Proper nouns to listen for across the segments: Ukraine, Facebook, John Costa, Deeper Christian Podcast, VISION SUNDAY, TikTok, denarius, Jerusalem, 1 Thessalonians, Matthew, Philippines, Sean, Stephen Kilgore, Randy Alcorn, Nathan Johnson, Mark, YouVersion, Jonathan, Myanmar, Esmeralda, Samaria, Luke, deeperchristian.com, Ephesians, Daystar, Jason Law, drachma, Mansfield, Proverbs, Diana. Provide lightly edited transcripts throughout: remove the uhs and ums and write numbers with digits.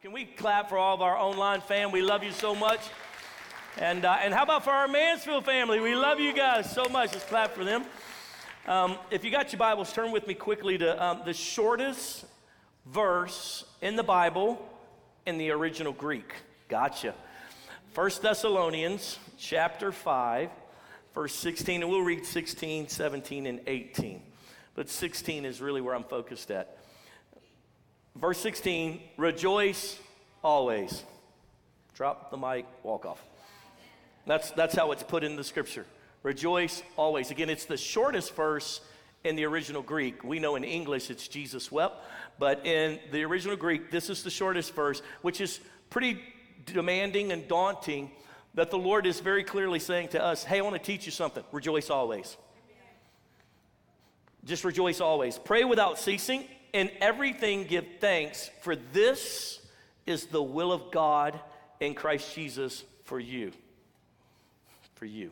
Can we clap for all of our online fam? We love you so much. And how about for our Mansfield family? We love you guys so much. Let's clap for them. If you got your Bibles, turn with me quickly to the shortest verse in the Bible in the original Greek. Gotcha. 1 Thessalonians chapter 5, verse 16. And we'll read 16, 17, and 18. But 16 is really where I'm focused at. Verse 16, rejoice always. Drop the mic, walk off. That's how it's put in the scripture. Rejoice always. Again, it's the shortest verse in the original Greek. We know in English it's Jesus wept, but in the original Greek, this is the shortest verse, which is pretty demanding and daunting, that the Lord is very clearly saying to us, hey, I want to teach you something. Rejoice always. Just rejoice always. Pray without ceasing. In everything give thanks, for this is the will of God in Christ Jesus for you. For you.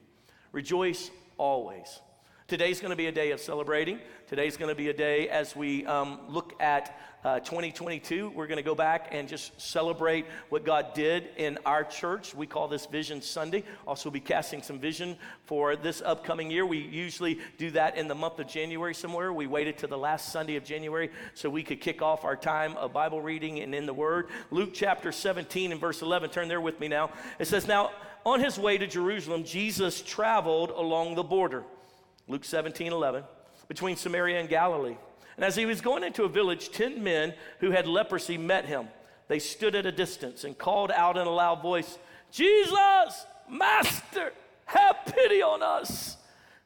Rejoice always. Today's going to be a day of celebrating. Today's going to be a day as we look at 2022. We're going to go back and just celebrate what God did in our church. We call this Vision Sunday. Also, we'll be casting some vision for this upcoming year. We usually do that in the month of January somewhere. We waited to the last Sunday of January so we could kick off our time of Bible reading and in the Word. Luke chapter 17 and verse 11. Turn there with me now. It says, now, on his way to Jerusalem, Jesus traveled along the border, Luke 17, 11, between Samaria and Galilee. And as he was going into a village, 10 men who had leprosy met him. They stood at a distance and called out in a loud voice, Jesus, Master, have pity on us.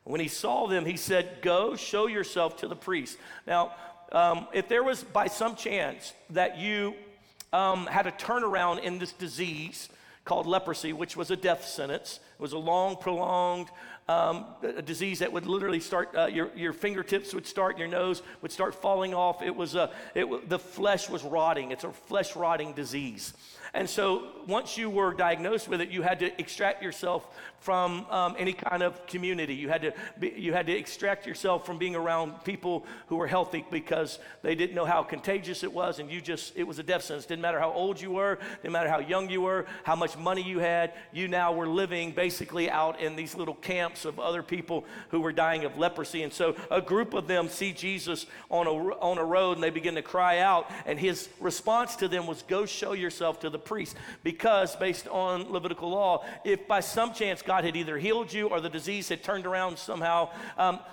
When he saw them, he said, go, show yourself to the priest. Now, if there was by some chance that you had a turnaround in this disease called leprosy, which was a death sentence. It was a long, prolonged disease that would literally start, your fingertips would start, your nose would start falling off. It was the flesh was rotting. It's a flesh rotting disease. And so once you were diagnosed with it, you had to extract yourself from any kind of community. You had to extract yourself from being around people who were healthy because they didn't know how contagious it was, and it was a death sentence. Didn't matter how old you were, didn't matter how young you were, how much money you had. You now were living basically out in these little camps of other people who were dying of leprosy. And so a group of them see Jesus on a road, and they begin to cry out. And his response to them was, "Go show yourself to the priest," because based on Levitical law, if by some chance God had either healed you or the disease had turned around somehow,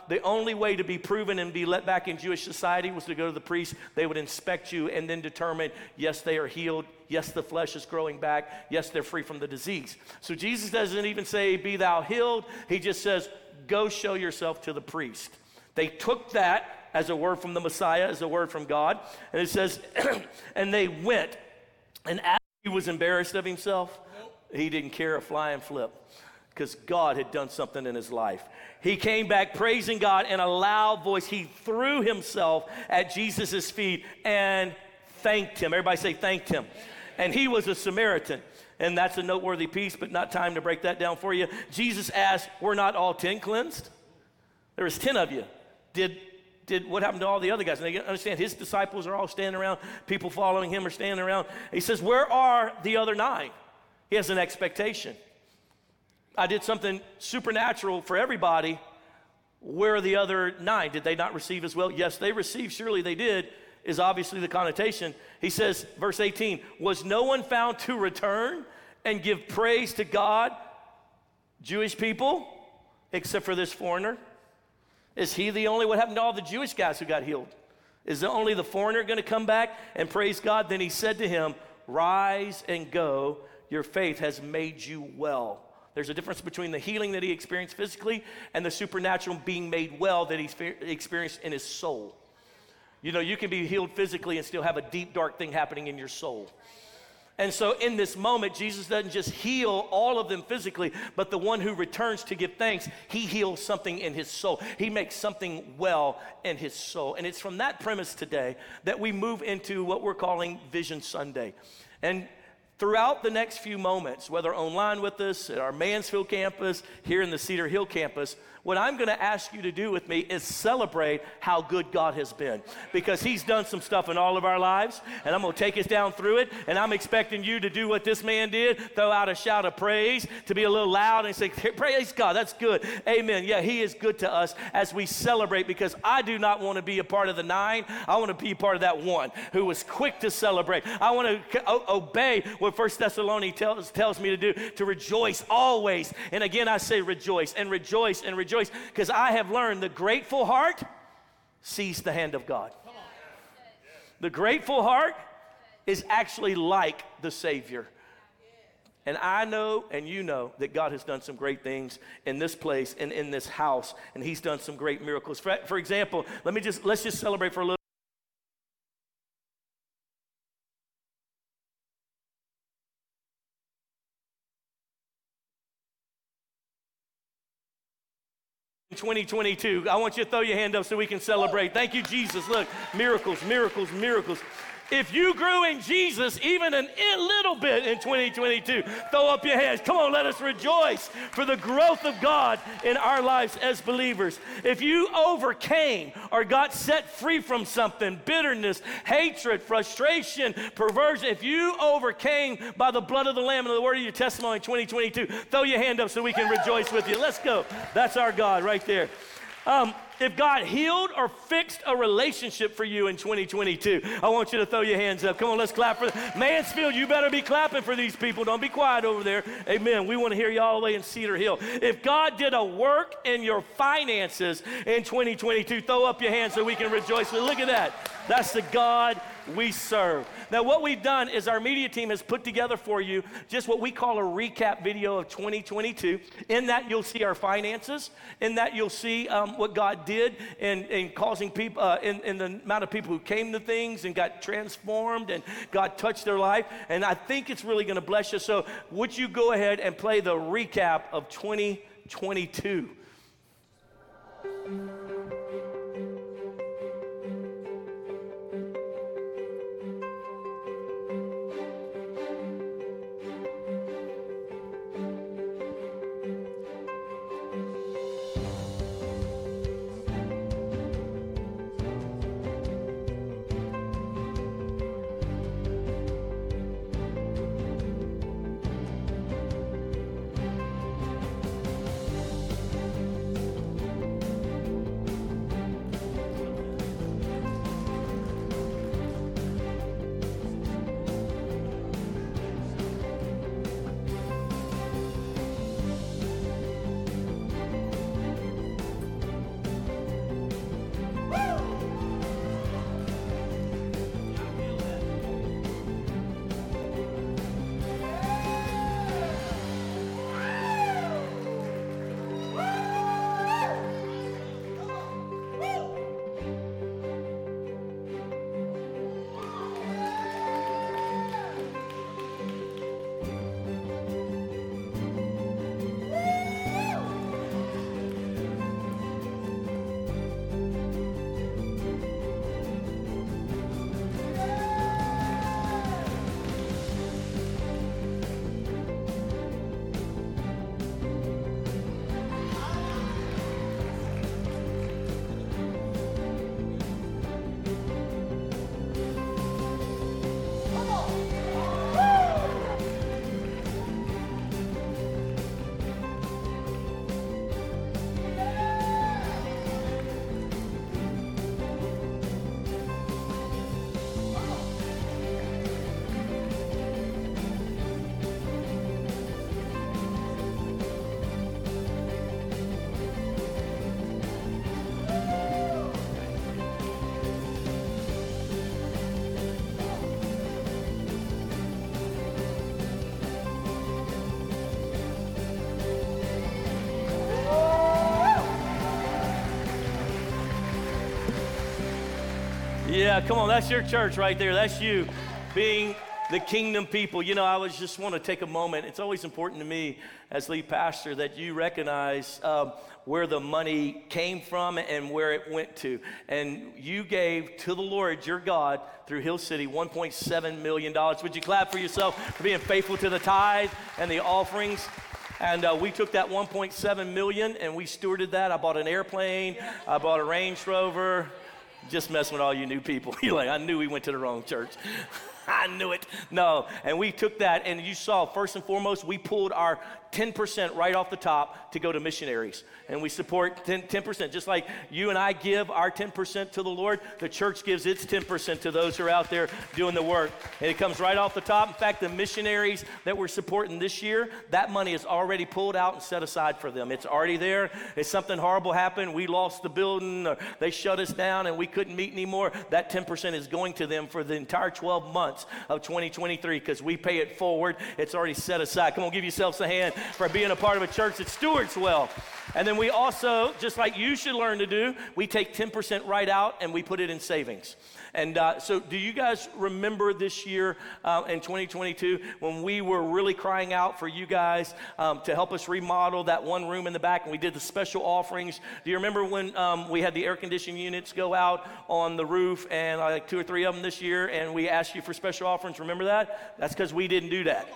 the only way to be proven and be let back in Jewish society was to go to the priest. They would inspect you and then determine, yes, they are healed. Yes, the flesh is growing back. Yes, they're free from the disease. So Jesus doesn't even say, be thou healed. He just says, go show yourself to the priest. They took that as a word from the Messiah, as a word from God. And it says, and they went. And as he was embarrassed of himself, he didn't care a flying flip, because God had done something in his life. He came back praising God in a loud voice. He threw himself at Jesus' feet and thanked him. Everybody say, thanked him. And he was a Samaritan. And that's a noteworthy piece, but not time to break that down for you. Jesus asked, were not all 10 cleansed? There was 10 of you. What happened to all the other guys? And they understand his disciples are all standing around. People following him are standing around. He says, where are the other 9? He has an expectation. I did something supernatural for everybody. Where are the other 9? Did they not receive as well? Yes, they received. Surely they did, is obviously the connotation. He says, verse 18, was no one found to return and give praise to God, Jewish people, except for this foreigner? Is he the only? What happened to all the Jewish guys who got healed? Is only the foreigner going to come back and praise God? Then he said to him, rise and go. Your faith has made you well. There's a difference between the healing that he experienced physically and the supernatural being made well that he experienced in his soul. You know, you can be healed physically and still have a deep, dark thing happening in your soul. And so in this moment, Jesus doesn't just heal all of them physically, but the one who returns to give thanks, he heals something in his soul. He makes something well in his soul. And it's from that premise today that we move into what we're calling Vision Sunday. And Throughout the next few moments, whether online with us, at our Mansfield campus, here in the Cedar Hill campus, what I'm going to ask you to do with me is celebrate how good God has been, because he's done some stuff in all of our lives, and I'm going to take us down through it, and I'm expecting you to do what this man did, throw out a shout of praise, to be a little loud and say, praise God, that's good, amen. Yeah, he is good to us as we celebrate, because I do not want to be a part of the nine. I want to be a part of that one who was quick to celebrate. I want to obey what 1 Thessalonians tells me to do, to rejoice always. And again, I say rejoice and rejoice and rejoice, because I have learned the grateful heart sees the hand of God. The grateful heart is actually like the Savior. And I know, and you know, that God has done some great things in this place and in this house, and he's done some great miracles. For example, let's just celebrate for a little. In 2022, I want you to throw your hand up so we can celebrate. Thank you, Jesus. Look, miracles, miracles, miracles. If you grew in Jesus even a little bit in 2022, throw up your hands. Come on, let us rejoice for the growth of God in our lives as believers. If you overcame or got set free from something, bitterness, hatred, frustration, perversion, if you overcame by the blood of the Lamb and the word of your testimony in 2022, throw your hand up so we can rejoice with you. Let's go. That's our God right there. If God healed or fixed a relationship for you in 2022, I want you to throw your hands up. Come on, let's clap for them. Mansfield, you better be clapping for these people. Don't be quiet over there. Amen. We want to hear you all the way in Cedar Hill. If God did a work in your finances in 2022, throw up your hands so we can rejoice. But look at that. That's the God we serve. Now, what we've done is our media team has put together for you just what we call a recap video of 2022. In that, you'll see our finances. In that, you'll see what God did in causing people, in the amount of people who came to things and got transformed and God touched their life. And I think it's really going to bless you. So would you go ahead and play the recap of 2022? Yeah, come on, that's your church right there. That's you being the kingdom people. You know, I was just want to take a moment. It's always important to me as lead pastor that you recognize where the money came from and where it went to. And you gave to the Lord your God through Hill City $1.7 million. Would you clap for yourself for being faithful to the tithe and the offerings? And we took that $1.7 million and we stewarded that. I bought an airplane. I bought a Range Rover. Just messing with all you new people. You're like, I knew we went to the wrong church. I knew it. No, and we took that, and you saw, first and foremost, we pulled our 10% right off the top to go to missionaries, and we support 10%. Just like you and I give our 10% to the Lord, the church gives its 10% to those who are out there doing the work, and it comes right off the top. In fact, the missionaries that we're supporting this year, that money is already pulled out and set aside for them. It's already there. If something horrible happened, we lost the building, or they shut us down, and we couldn't meet anymore, that 10% is going to them for the entire 12 months of 2023, because we pay it forward. It's already set aside. Come on, give yourselves a hand for being a part of a church that stewards well. And then we also, just like you should learn to do, we take 10% right out and we put it in savings. And so do you guys remember this year in 2022 when we were really crying out for you guys to help us remodel that one room in the back, and we did the special offerings? Do you remember when we had the air conditioning units go out on the roof, and like 2 or 3 of them this year, and we asked you for special offerings? Remember that? That's because we didn't do that.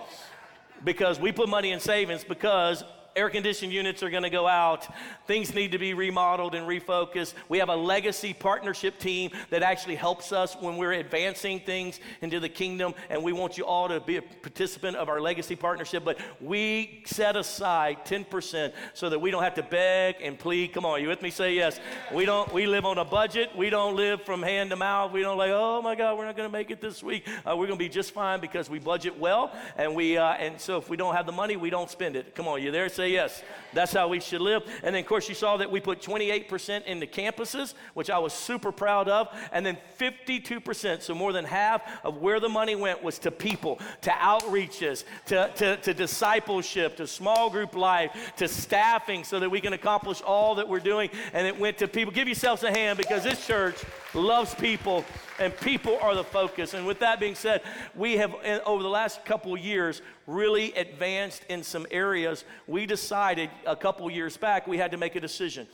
Because we put money in savings, because air conditioned units are going to go out. Things need to be remodeled and refocused. We have a legacy partnership team that actually helps us when we're advancing things into the kingdom, and we want you all to be a participant of our legacy partnership. But we set aside 10% so that we don't have to beg and plead. Come on, you with me? Say yes. We live on a budget. We don't live from hand to mouth. We don't like, oh my God, we're not going to make it this week. We're going to be just fine because we budget well, and we and so if we don't have the money, we don't spend it. Come on, you there? Say yes. That's how we should live. And then, of course, you saw that we put 28% into campuses, which I was super proud of, and then 52%, so more than half of where the money went, was to people, to outreaches, to discipleship, to small group life, to staffing, so that we can accomplish all that we're doing. And it went to people. Give yourselves a hand, because this church loves people, and people are the focus. And with that being said, we have, over the last couple years, really advanced in some areas. We decided a couple years back we had to make a decision.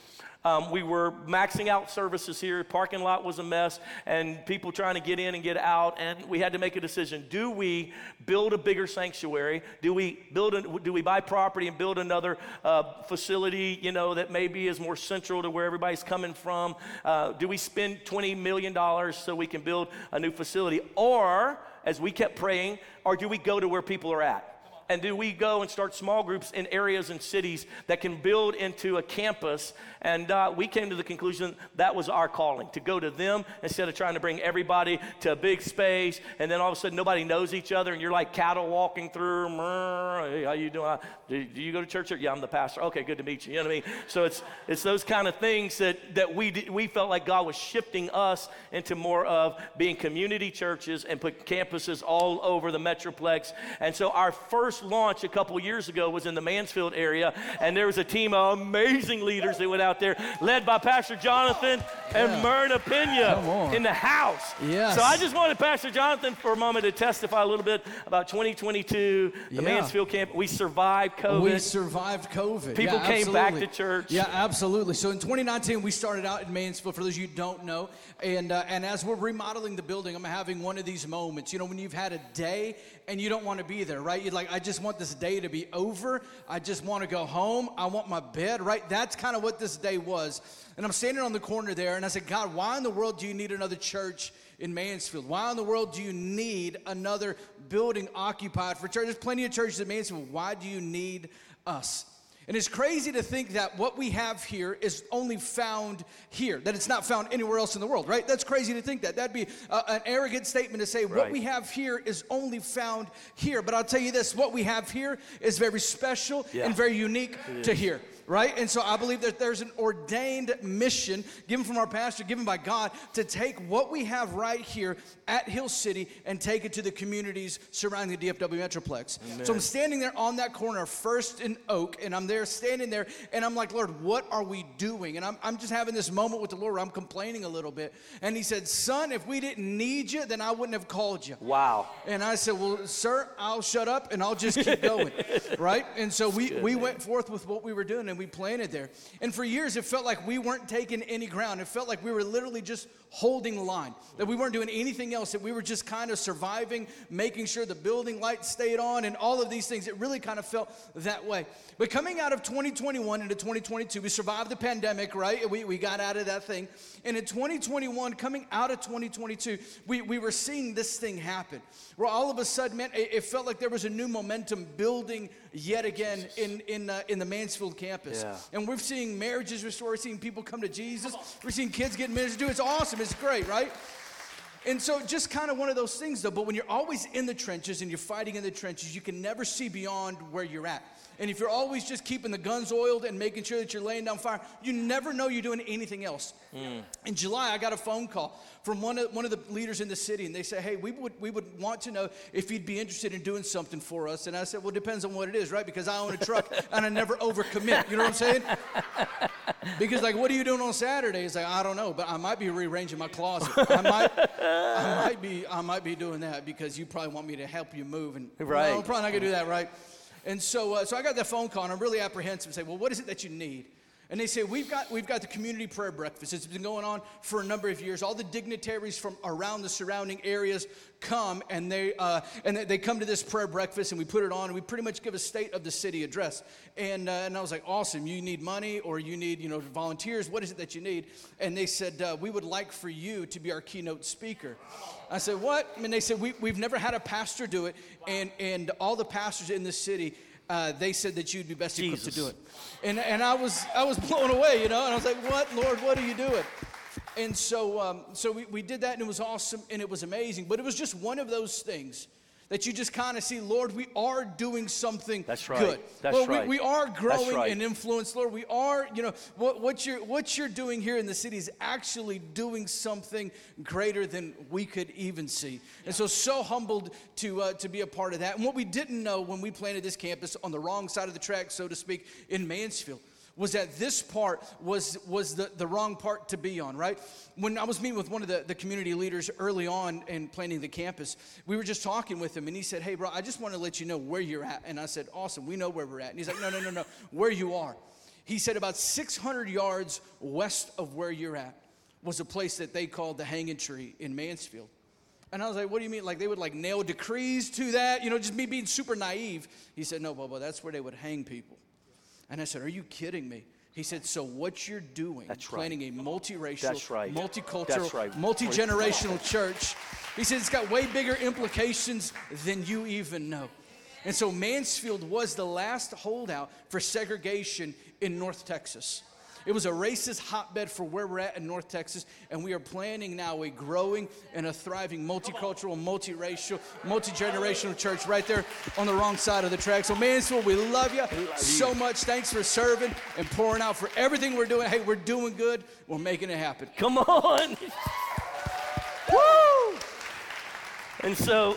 We were maxing out services here. Parking lot was a mess, and people trying to get in and get out, and we had to make a decision. Do we build a bigger sanctuary? Do we buy property and build another facility, you know, that maybe is more central to where everybody's coming from? Do we spend $20 million so we can build a new facility? Or, as we kept praying, or do we go to where people are at? And do we go and start small groups in areas and cities that can build into a campus? And we came to the conclusion that was our calling, to go to them instead of trying to bring everybody to a big space. And then all of a sudden, nobody knows each other, and you're like cattle walking through. Hey, how you doing? Do you go to church? Yeah, I'm the pastor. Okay, good to meet you. You know what I mean? So it's those kind of things that we felt like God was shifting us into more of being community churches and put campuses all over the Metroplex. And so our first launch a couple years ago was in the Mansfield area, and there was a team of amazing leaders that went out there, led by Pastor Jonathan and Myrna Pena in the house. Yes. So I just wanted Pastor Jonathan for a moment to testify a little bit about 2022, the Mansfield camp. We survived COVID. People came back to church. Yeah, absolutely. So in 2019, we started out in Mansfield, for those of you who don't know, and as we're remodeling the building, I'm having one of these moments, you know, when you've had a day and you don't want to be there, right? You're like, I just want this day to be over. I just want to go home. I want my bed, right? That's kind of what this day was. And I'm standing on the corner there, and I said, God, why in the world do you need another church in Mansfield? Why in the world do you need another building occupied for church? There's plenty of churches in Mansfield. Why do you need us? And it's crazy to think that what we have here is only found here, that it's not found anywhere else in the world, right? That's crazy to think that. That'd be an arrogant statement to say, right, what we have here is only found here. But I'll tell you this, what we have here is very special and very unique to here. right? And so I believe that there's an ordained mission given from our pastor, given by God, to take what we have right here at Hill City and take it to the communities surrounding the DFW Metroplex. Amen. So I'm standing there on that corner, First and Oak, and I'm there standing there, and I'm like, Lord, what are we doing? And I'm just having this moment with the Lord. I'm complaining a little bit. And he said, son, if we didn't need you, then I wouldn't have called you. Wow. And I said, well, sir, I'll shut up and I'll just keep going, right? And so we went forth with what we were doing, and we planted there. And for years, it felt like we weren't taking any ground. It felt like we were literally just holding line, that we weren't doing anything else, that we were just kind of surviving, making sure the building lights stayed on and all of these things. It really kind of felt that way. But coming out of 2021 into 2022, we survived the pandemic, right? We got out of that thing. And in 2021, coming out of 2022, we were seeing this thing happen, where all of a sudden, man, it felt like there was a new momentum building yet again in the Mansfield campus. Yeah. And we're seeing marriages restored, we're seeing people come to Jesus, we're seeing kids get ministered to. It's awesome, it's great, right? And so just kind of one of those things, though, but when you're always in the trenches and you're fighting in the trenches, you can never see beyond where you're at. And if you're always just keeping the guns oiled and making sure that you're laying down fire, you never know you're doing anything else. Mm. In July, I got a phone call from one of the leaders in the city, and they said, hey, we would want to know if you'd be interested in doing something for us. And I said, well, it depends on what it is, right? Because I own a truck, and I never overcommit. You know what I'm saying? Because, like, what are you doing on Saturday? It's like, I don't know, but I might be rearranging my closet. I might be doing that because you probably want me to help you move. And, right. No, I'm probably not going to do that, right? And so I got that phone call, and I'm really apprehensive. I say, well, what is it that you need? And they say, we've got the community prayer breakfast. It's been going on for a number of years. All the dignitaries from around the surrounding areas come, and they come to this prayer breakfast, and we put it on, and we pretty much give a state of the city address. And I was like, awesome. You need money, or you need volunteers? What is it that you need? And they said, we would like for you to be our keynote speaker. I said, what? And they said, we've never had a pastor do it, and all the pastors in the city, they said that you'd be best equipped to do it. And I was blown away, and I was like, what, Lord, what are you doing? And so we did that, and it was awesome, and it was amazing. But it was just one of those things that you just kind of see, Lord, we are doing something good. That's right. Good. That's Lord, right. We are growing right. in influence, Lord. We are, what you're doing here in the city is actually doing something greater than we could even see. Yeah. And so humbled to be a part of that. And what we didn't know when we planted this campus on the wrong side of the track, so to speak, in Mansfield, was that this part was the wrong part to be on, right? When I was meeting with one of the community leaders early on in planning the campus, we were just talking with him, and he said, hey, bro, I just want to let you know where you're at. And I said, awesome, we know where we're at. And he's like, no, where you are. He said about 600 yards west of where you're at was a place that they called the Hanging Tree in Mansfield. And I was like, what do you mean? Like, they would, like, nail decrees to that? Just me being super naive. He said, no, Bubba, that's where they would hang people. And I said, are you kidding me? He said, so what you're doing, that's planning right. a multiracial, that's right. multicultural, that's right. multi-generational church, he said, it's got way bigger implications than you even know. And so Mansfield was the last holdout for segregation in North Texas. It was a racist hotbed for where we're at in North Texas, and we are planning now a growing and a thriving multicultural, multiracial, multi-generational church right there on the wrong side of the track. So, Mansfield, we love you so much. Thanks for serving and pouring out for everything we're doing. Hey, we're doing good. We're making it happen. Come on. Woo! And so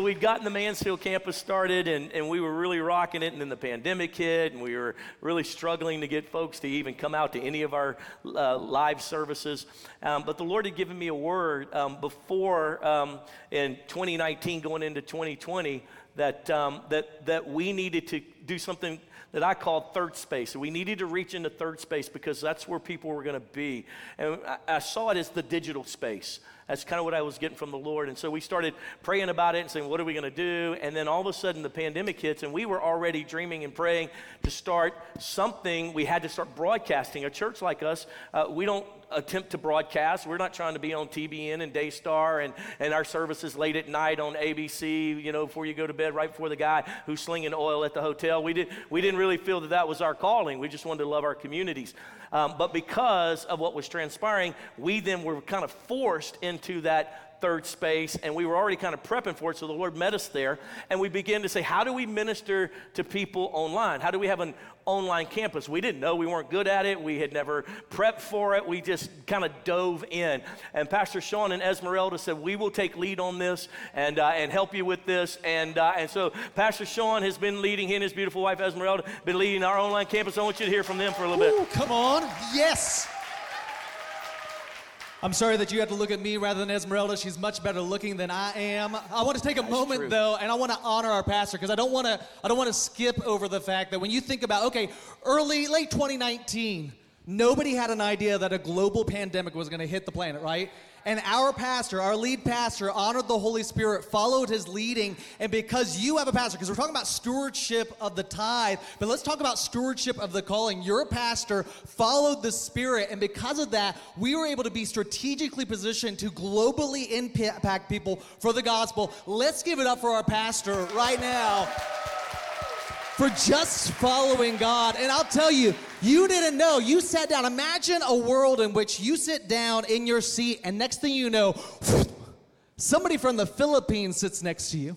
we'd gotten the Mansfield campus started, and we were really rocking it, and then the pandemic hit, and we were really struggling to get folks to even come out to any of our live services. But the Lord had given me a word before in 2019 going into 2020 that we needed to do something that I called third space. We needed to reach into third space because that's where people were going to be. And I saw it as the digital space. That's kind of what I was getting from the Lord. And so we started praying about it and saying, what are we going to do? And then all of a sudden the pandemic hits, and we were already dreaming and praying to start something. We had to start broadcasting. A church like us, we don't attempt to broadcast. We're not trying to be on TBN and Daystar and our services late at night on ABC, before you go to bed, right before the guy who's slinging oil at the hotel. We didn't really feel that was our calling. We just wanted to love our communities. But because of what was transpiring, we then were kind of forced into that third space, and we were already kind of prepping for it, so the Lord met us there, and we began to say, how do we minister to people online? How do we have an online campus? We didn't know. We weren't good at it. We had never prepped for it. We just kind of dove in, and Pastor Sean and Esmeralda said, we will take lead on this and help you with this, and so Pastor Sean has been leading, he and his beautiful wife Esmeralda, been leading our online campus. I want you to hear from them for a little bit. Come on. Yes. I'm sorry that you had to look at me rather than Esmeralda. She's much better looking than I am. I want to take a moment, though, and I want to honor our pastor, because I don't want to skip over the fact that when you think about, okay, late 2019, nobody had an idea that a global pandemic was going to hit the planet, right? And our pastor, our lead pastor, honored the Holy Spirit, followed his leading, and because you have a pastor, because we're talking about stewardship of the tithe, but let's talk about stewardship of the calling. Your pastor followed the Spirit, and because of that, we were able to be strategically positioned to globally impact people for the gospel. Let's give it up for our pastor right now for just following God. And I'll tell you, you didn't know. You sat down. Imagine a world in which you sit down in your seat, and next thing you know, somebody from the Philippines sits next to you.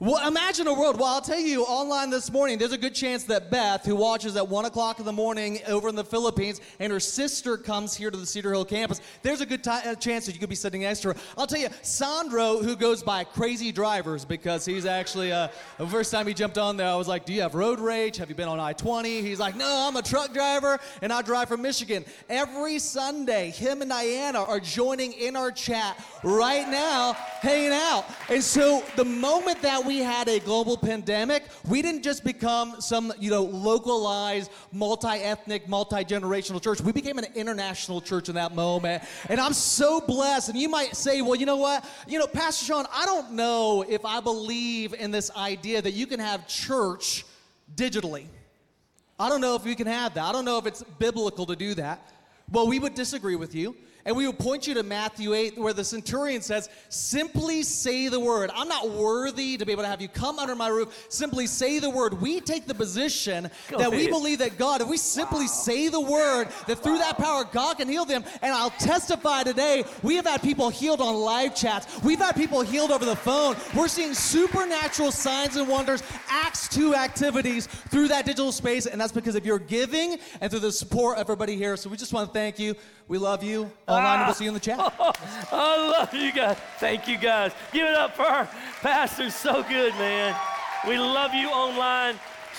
Well, imagine a world. Well, I'll tell you, online this morning, there's a good chance that Beth, who watches at 1 o'clock in the morning over in the Philippines, and her sister comes here to the Cedar Hill campus, there's a good chance that you could be sitting next to her. I'll tell you, Sandro, who goes by Crazy Drivers, because he's actually, the first time he jumped on there, I was like, do you have road rage? Have you been on I-20? He's like, no, I'm a truck driver, and I drive from Michigan. Every Sunday, him and Diana are joining in our chat right now, hanging out. And so the moment that we had a global pandemic, we didn't just become some, localized, multi-ethnic, multi-generational church. We became an international church in that moment. And I'm so blessed. And you might say, well, you know what? Pastor Sean, I don't know if I believe in this idea that you can have church digitally. I don't know if you can have that. I don't know if it's biblical to do that. Well, we would disagree with you. And we would point you to Matthew 8, where the centurion says, simply say the word. I'm not worthy to be able to have you come under my roof. Simply say the word. We take the position that we believe that God, if we simply say the word, that through that power, God can heal them. And I'll testify today, we have had people healed on live chats. We've had people healed over the phone. We're seeing supernatural signs and wonders, Acts 2 activities through that digital space. And that's because of your giving and through the support of everybody here. So we just want to thank you. We love you. Online, we'll see you in the chat. Oh, I love you guys. Thank you guys. Give it up for our pastors. So good, man. We love you online.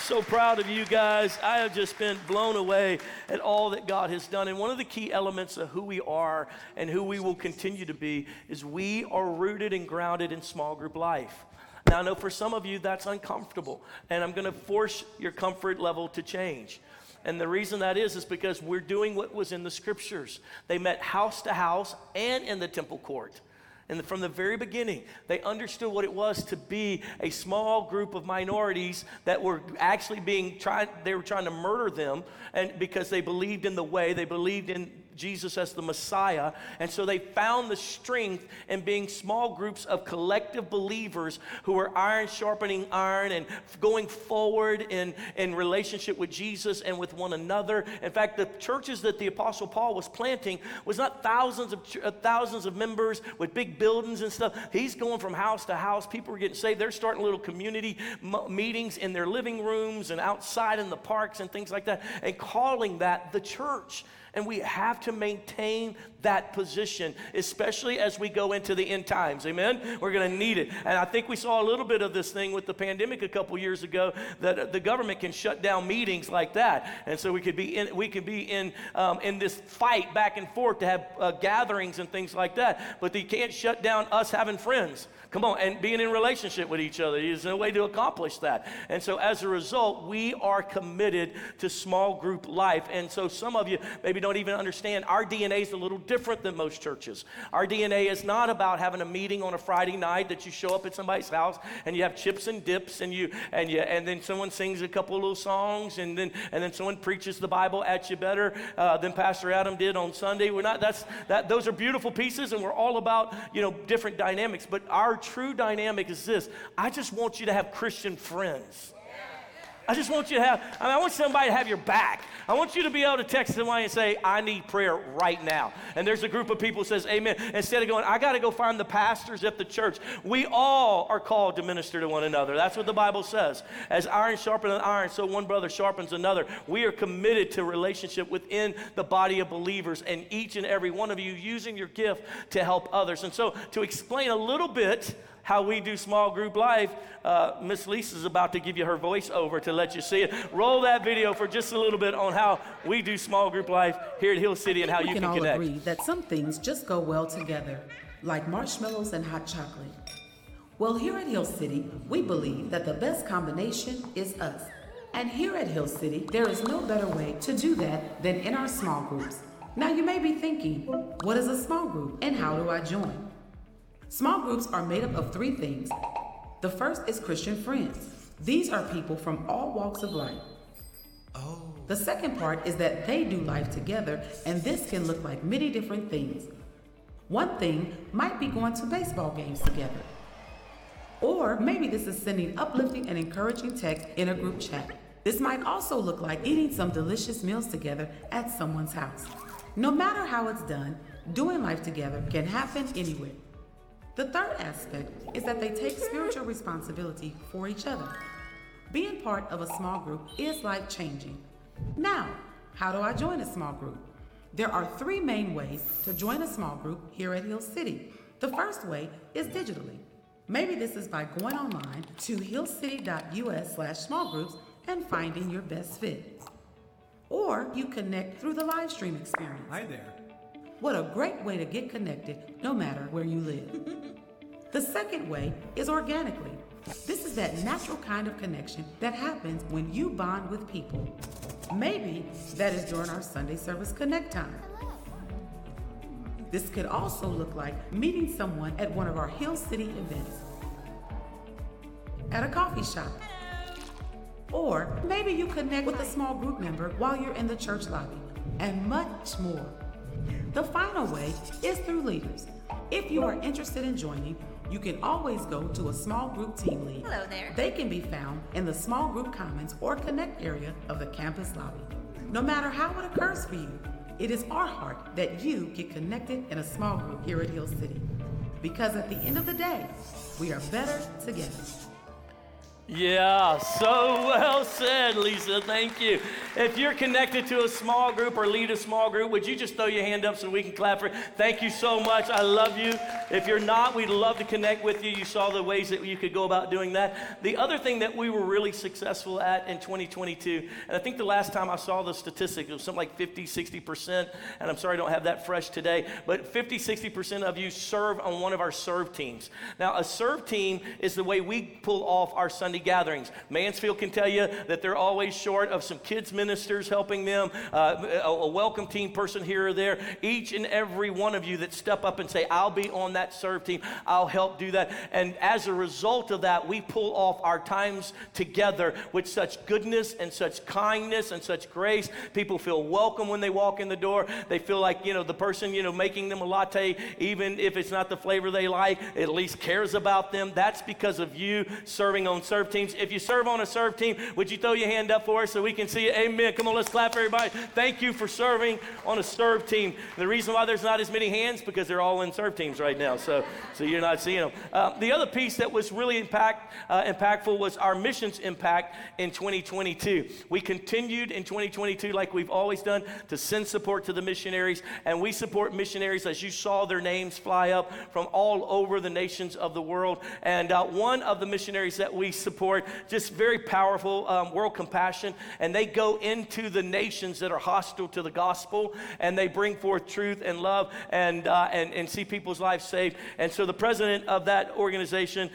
So proud of you guys. I have just been blown away at all that God has done. And one of the key elements of who we are and who we will continue to be is we are rooted and grounded in small group life. Now, I know for some of you that's uncomfortable, and I'm going to force your comfort level to change. And the reason that is because we're doing what was in the scriptures. They met house to house and in the temple court. And from the very beginning, they understood what it was to be a small group of minorities that were actually being tried. They were trying to murder them, and because they believed in the way, they believed in Jesus as the Messiah. And so they found the strength in being small groups of collective believers who were iron sharpening iron and going forward in relationship with Jesus and with one another. In fact, the churches that the Apostle Paul was planting was not thousands of members with big buildings and stuff. He's going from house to house. People are getting saved. They're starting little community meetings in their living rooms and outside in the parks and things like that, and calling that the church. And we have to maintain that position, especially as we go into the end times. Amen? We're going to need it. And I think we saw a little bit of this thing with the pandemic a couple years ago, that the government can shut down meetings like that. And so we could be in this fight back and forth to have gatherings and things like that. But they can't shut down us having friends. Come on, and being in relationship with each other. There's no way to accomplish that. And so as a result, we are committed to small group life. And so some of you maybe don't even understand, our DNA is a little different than most churches. Our DNA is not about having a meeting on a Friday night that you show up at somebody's house and you have chips and dips and then someone sings a couple of little songs and then someone preaches the Bible at you better than Pastor Adam did on Sunday. Those are beautiful pieces, and we're all about different dynamics. But our true dynamic is this: I just want you to have Christian friends. I just want you to have, I mean, I want somebody to have your back. I want you to be able to text somebody and say, I need prayer right now. And there's a group of people who says, amen. Instead of going, I got to go find the pastors at the church. We all are called to minister to one another. That's what the Bible says. As iron sharpens iron, so one brother sharpens another. We are committed to relationship within the body of believers, and each and every one of you using your gift to help others. And so to explain a little bit how we do small group life, Miss Lisa's about to give you her voice over to let you see it. Roll that video for just a little bit on how we do small group life here at Hill City and how you can connect. We can all agree that some things just go well together, like marshmallows and hot chocolate. Well, here at Hill City, we believe that the best combination is us. And here at Hill City, there is no better way to do that than in our small groups. Now you may be thinking, what is a small group and how do I join? Small groups are made up of three things. The first is Christian friends. These are people from all walks of life. Oh. The second part is that they do life together, and this can look like many different things. One thing might be going to baseball games together. Or maybe this is sending uplifting and encouraging text in a group chat. This might also look like eating some delicious meals together at someone's house. No matter how it's done, doing life together can happen anywhere. The third aspect is that they take spiritual responsibility for each other. Being part of a small group is life-changing. Now, how do I join a small group? There are three main ways to join a small group here at Hill City. The first way is digitally. Maybe this is by going online to hillcity.us/smallgroups and finding your best fit. Or you connect through the live stream experience. Hi there. What a great way to get connected no matter where you live. The second way is organically. This is that natural kind of connection that happens when you bond with people. Maybe that is during our Sunday service connect time. This could also look like meeting someone at one of our Hill City events, at a coffee shop, or maybe you connect with a small group member while you're in the church lobby, and much more. The final way is through leaders. If you are interested in joining, you can always go to a small group team lead. Hello there. They can be found in the small group commons or connect area of the campus lobby. No matter how it occurs for you, it is our heart that you get connected in a small group here at Hill City. Because at the end of the day, we are better together. Yeah, so well said, Lisa. Thank you. If you're connected to a small group or lead a small group, would you just throw your hand up so we can clap for it? Thank you so much. I love you. If you're not, we'd love to connect with you. You saw the ways that you could go about doing that. The other thing that we were really successful at in 2022, and I think the last time I saw the statistic, it was something like 50, 60%, and I'm sorry I don't have that fresh today, but 50, 60% of you serve on one of our serve teams. Now, a serve team is the way we pull off our Sunday gatherings. Mansfield can tell you that they're always short of some kids ministers helping them, a welcome team person here or there. Each and every one of you that step up and say, I'll be on that serve team, I'll help do that. And as a result of that, we pull off our times together with such goodness and such kindness and such grace. People feel welcome when they walk in the door. They feel like, the person, making them a latte, even if it's not the flavor they like, at least cares about them. That's because of you serving on serve teams. If you serve on a serve team, would you throw your hand up for us so we can see it? Amen. Come on, let's clap everybody. Thank you for serving on a serve team. The reason why there's not as many hands because they're all in serve teams right now, so you're not seeing them. The other piece that was really impactful was our missions impact in 2022. We continued in 2022 like we've always done to send support to the missionaries, and we support missionaries as you saw their names fly up from all over the nations of the world. And one of the missionaries that we support, just very powerful, World Compassion, and they go into the nations that are hostile to the gospel, and they bring forth truth and love and see people's lives saved. And so the president of that organization,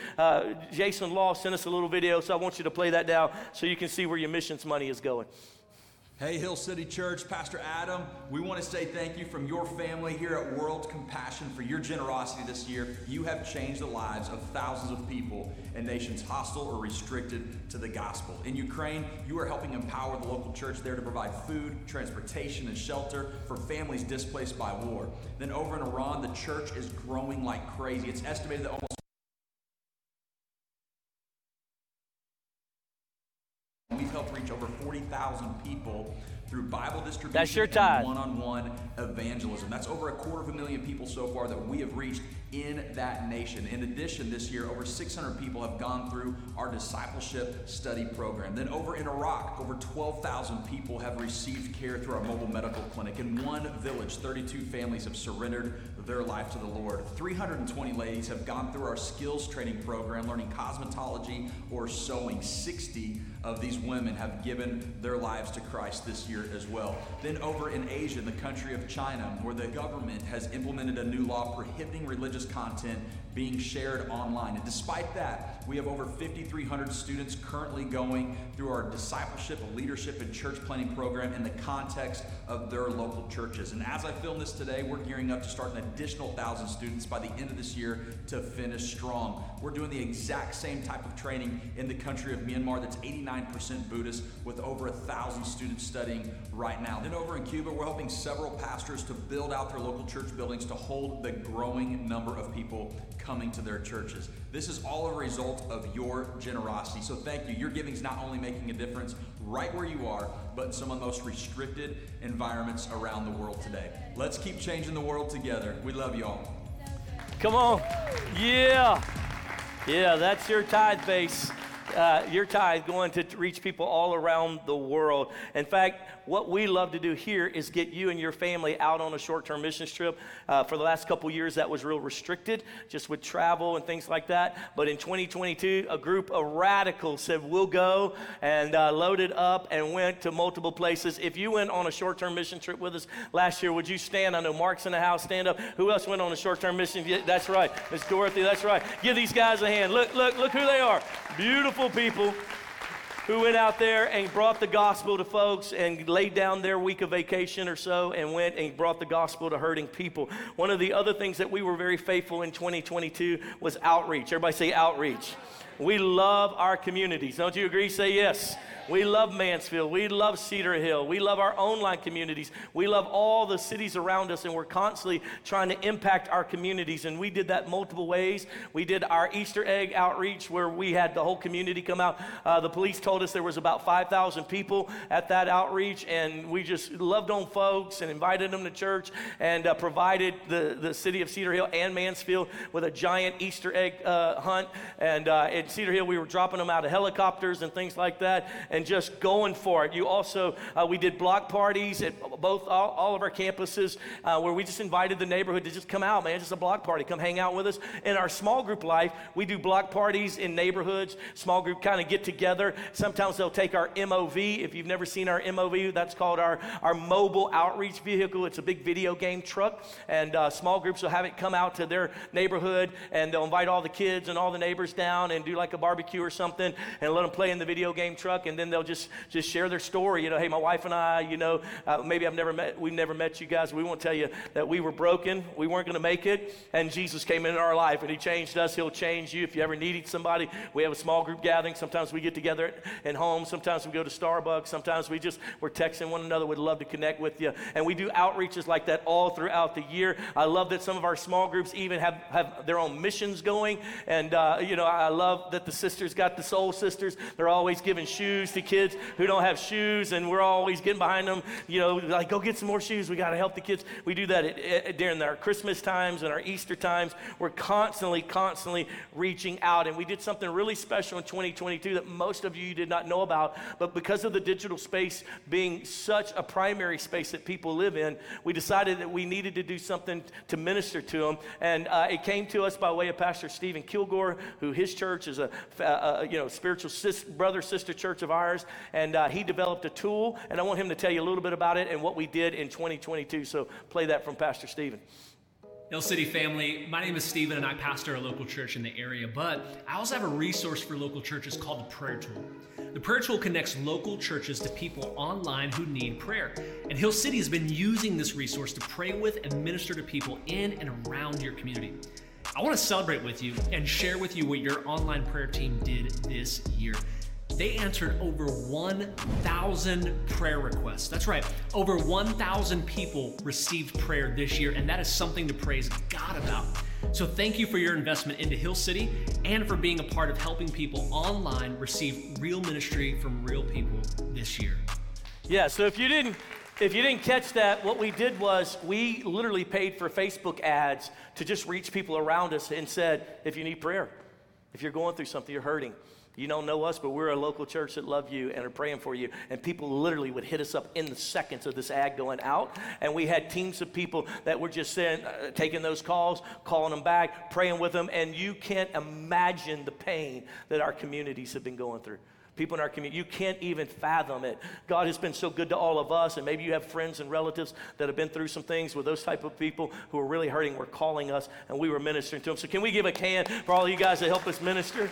Jason Law, sent us a little video, so I want you to play that now so you can see where your missions money is going. Hey, Hill City Church, Pastor Adam, we want to say thank you from your family here at World Compassion for your generosity this year. You have changed the lives of thousands of people in nations hostile or restricted to the gospel. In Ukraine, you are helping empower the local church there to provide food, transportation, and shelter for families displaced by war. Then over in Iran, the church is growing like crazy. It's estimated that almost We've helped reach over 40,000 people through Bible distribution and one-on-one evangelism. That's over 250,000 people so far that we have reached in that nation. In addition, this year, over 600 people have gone through our discipleship study program. Then over in Iraq, over 12,000 people have received care through our mobile medical clinic. In one village, 32 families have surrendered their life to the Lord. 320 ladies have gone through our skills training program, learning cosmetology or sewing. 60 of these women have given their lives to Christ this year as well. Then over in Asia, in the country of China, where the government has implemented a new law prohibiting religious content being shared online. And despite that, we have over 5,300 students currently going through our discipleship, leadership, and church planning program in the context of their local churches. And as I film this today, we're gearing up to start an additional 1,000 students by the end of this year to finish strong. We're doing the exact same type of training in the country of Myanmar that's 89% Buddhist with over 1,000 students studying right now. Then over in Cuba, we're helping several pastors to build out their local church buildings to hold the growing number of people coming to their churches. This is all a result of your generosity. So thank you. Your giving's not only making a difference right where you are, but in some of the most restricted environments around the world today. Let's keep changing the world together. We love y'all. Come on. Yeah. Yeah, that's your tithe base. Your tithe going to reach people all around the world. In fact, what we love to do here is get you and your family out on a short-term missions trip. For the last couple years, that was real restricted, just with travel and things like that. But in 2022, a group of radicals said, we'll go, and loaded up and went to multiple places. If you went on a short-term mission trip with us last year, would you stand? I know Mark's in the house. Stand up. Who else went on a short-term mission? Yeah, that's right. Miss Dorothy, that's right. Give these guys a hand. Look who they are. Beautiful people who went out there and brought the gospel to folks and laid down their week of vacation or so and went and brought the gospel to hurting people. One of the other things that we were very faithful in 2022 was outreach. Everybody say outreach. We love our communities. Don't you agree? Say yes. We love Mansfield. We love Cedar Hill. We love our online communities. We love all the cities around us, and we're constantly trying to impact our communities, and we did that multiple ways. We did our Easter egg outreach where we had the whole community come out. The police told us there was about 5,000 people at that outreach, and we just loved on folks and invited them to church and provided the city of Cedar Hill and Mansfield with a giant Easter egg hunt, and at Cedar Hill, we were dropping them out of helicopters and things like that, and just going for it. You also, we did block parties at all of our campuses where we just invited the neighborhood to just come out, man, just a block party, come hang out with us. In our small group life, we do block parties in neighborhoods, small group kind of get together. Sometimes they'll take our MOV. If you've never seen our MOV, that's called our mobile outreach vehicle. It's a big video game truck, and small groups will have it come out to their neighborhood, and they'll invite all the kids and all the neighbors down and do like a barbecue or something and let them play in the video game truck, and then they'll just share their story. You know, hey, my wife and I, you know, maybe we've never met you guys. We won't tell you that we were broken. We weren't going to make it, and Jesus came into our life, and he changed us. He'll change you. If you ever needed somebody, we have a small group gathering. Sometimes we get together at home. Sometimes we go to Starbucks. Sometimes we're texting one another. We'd love to connect with you, and we do outreaches like that all throughout the year. I love that some of our small groups even have their own missions going, and, you know, I love that the sisters got the Soul Sisters. They're always giving shoes to kids who don't have shoes, and we're always getting behind them, you know, like, go get some more shoes. We got to help the kids. We do that during our Christmas times and our Easter times. We're constantly reaching out, and we did something really special in 2022 that most of you did not know about, but because of the digital space being such a primary space that people live in, we decided that we needed to do something to minister to them, and it came to us by way of Pastor Stephen Kilgore, who his church is a you know, spiritual brother-sister church of ours. And he developed a tool, and I want him to tell you a little bit about it and what we did in 2022. So play that from Pastor Stephen. Hill City family, my name is Stephen, and I pastor a local church in the area, but I also have a resource for local churches called the Prayer Tool. The Prayer Tool connects local churches to people online who need prayer, and Hill City has been using this resource to pray with and minister to people in and around your community. I want to celebrate with you and share with you what your online prayer team did this year. They answered over 1,000 prayer requests. That's right, over 1,000 people received prayer this year, and that is something to praise God about. So thank you for your investment into Hill City and for being a part of helping people online receive real ministry from real people this year. Yeah, so if you didn't catch that, what we did was we literally paid for Facebook ads to just reach people around us and said, if you need prayer, if you're going through something, you're hurting, you don't know us, but we're a local church that love you and are praying for you. And people literally would hit us up in the seconds of this ad going out. And we had teams of people that were just taking those calls, calling them back, praying with them. And you can't imagine the pain that our communities have been going through. People in our community, you can't even fathom it. God has been so good to all of us, and maybe you have friends and relatives that have been through some things with those type of people who are really hurting were calling us, and we were ministering to them. So can we give a hand for all you guys that help us minister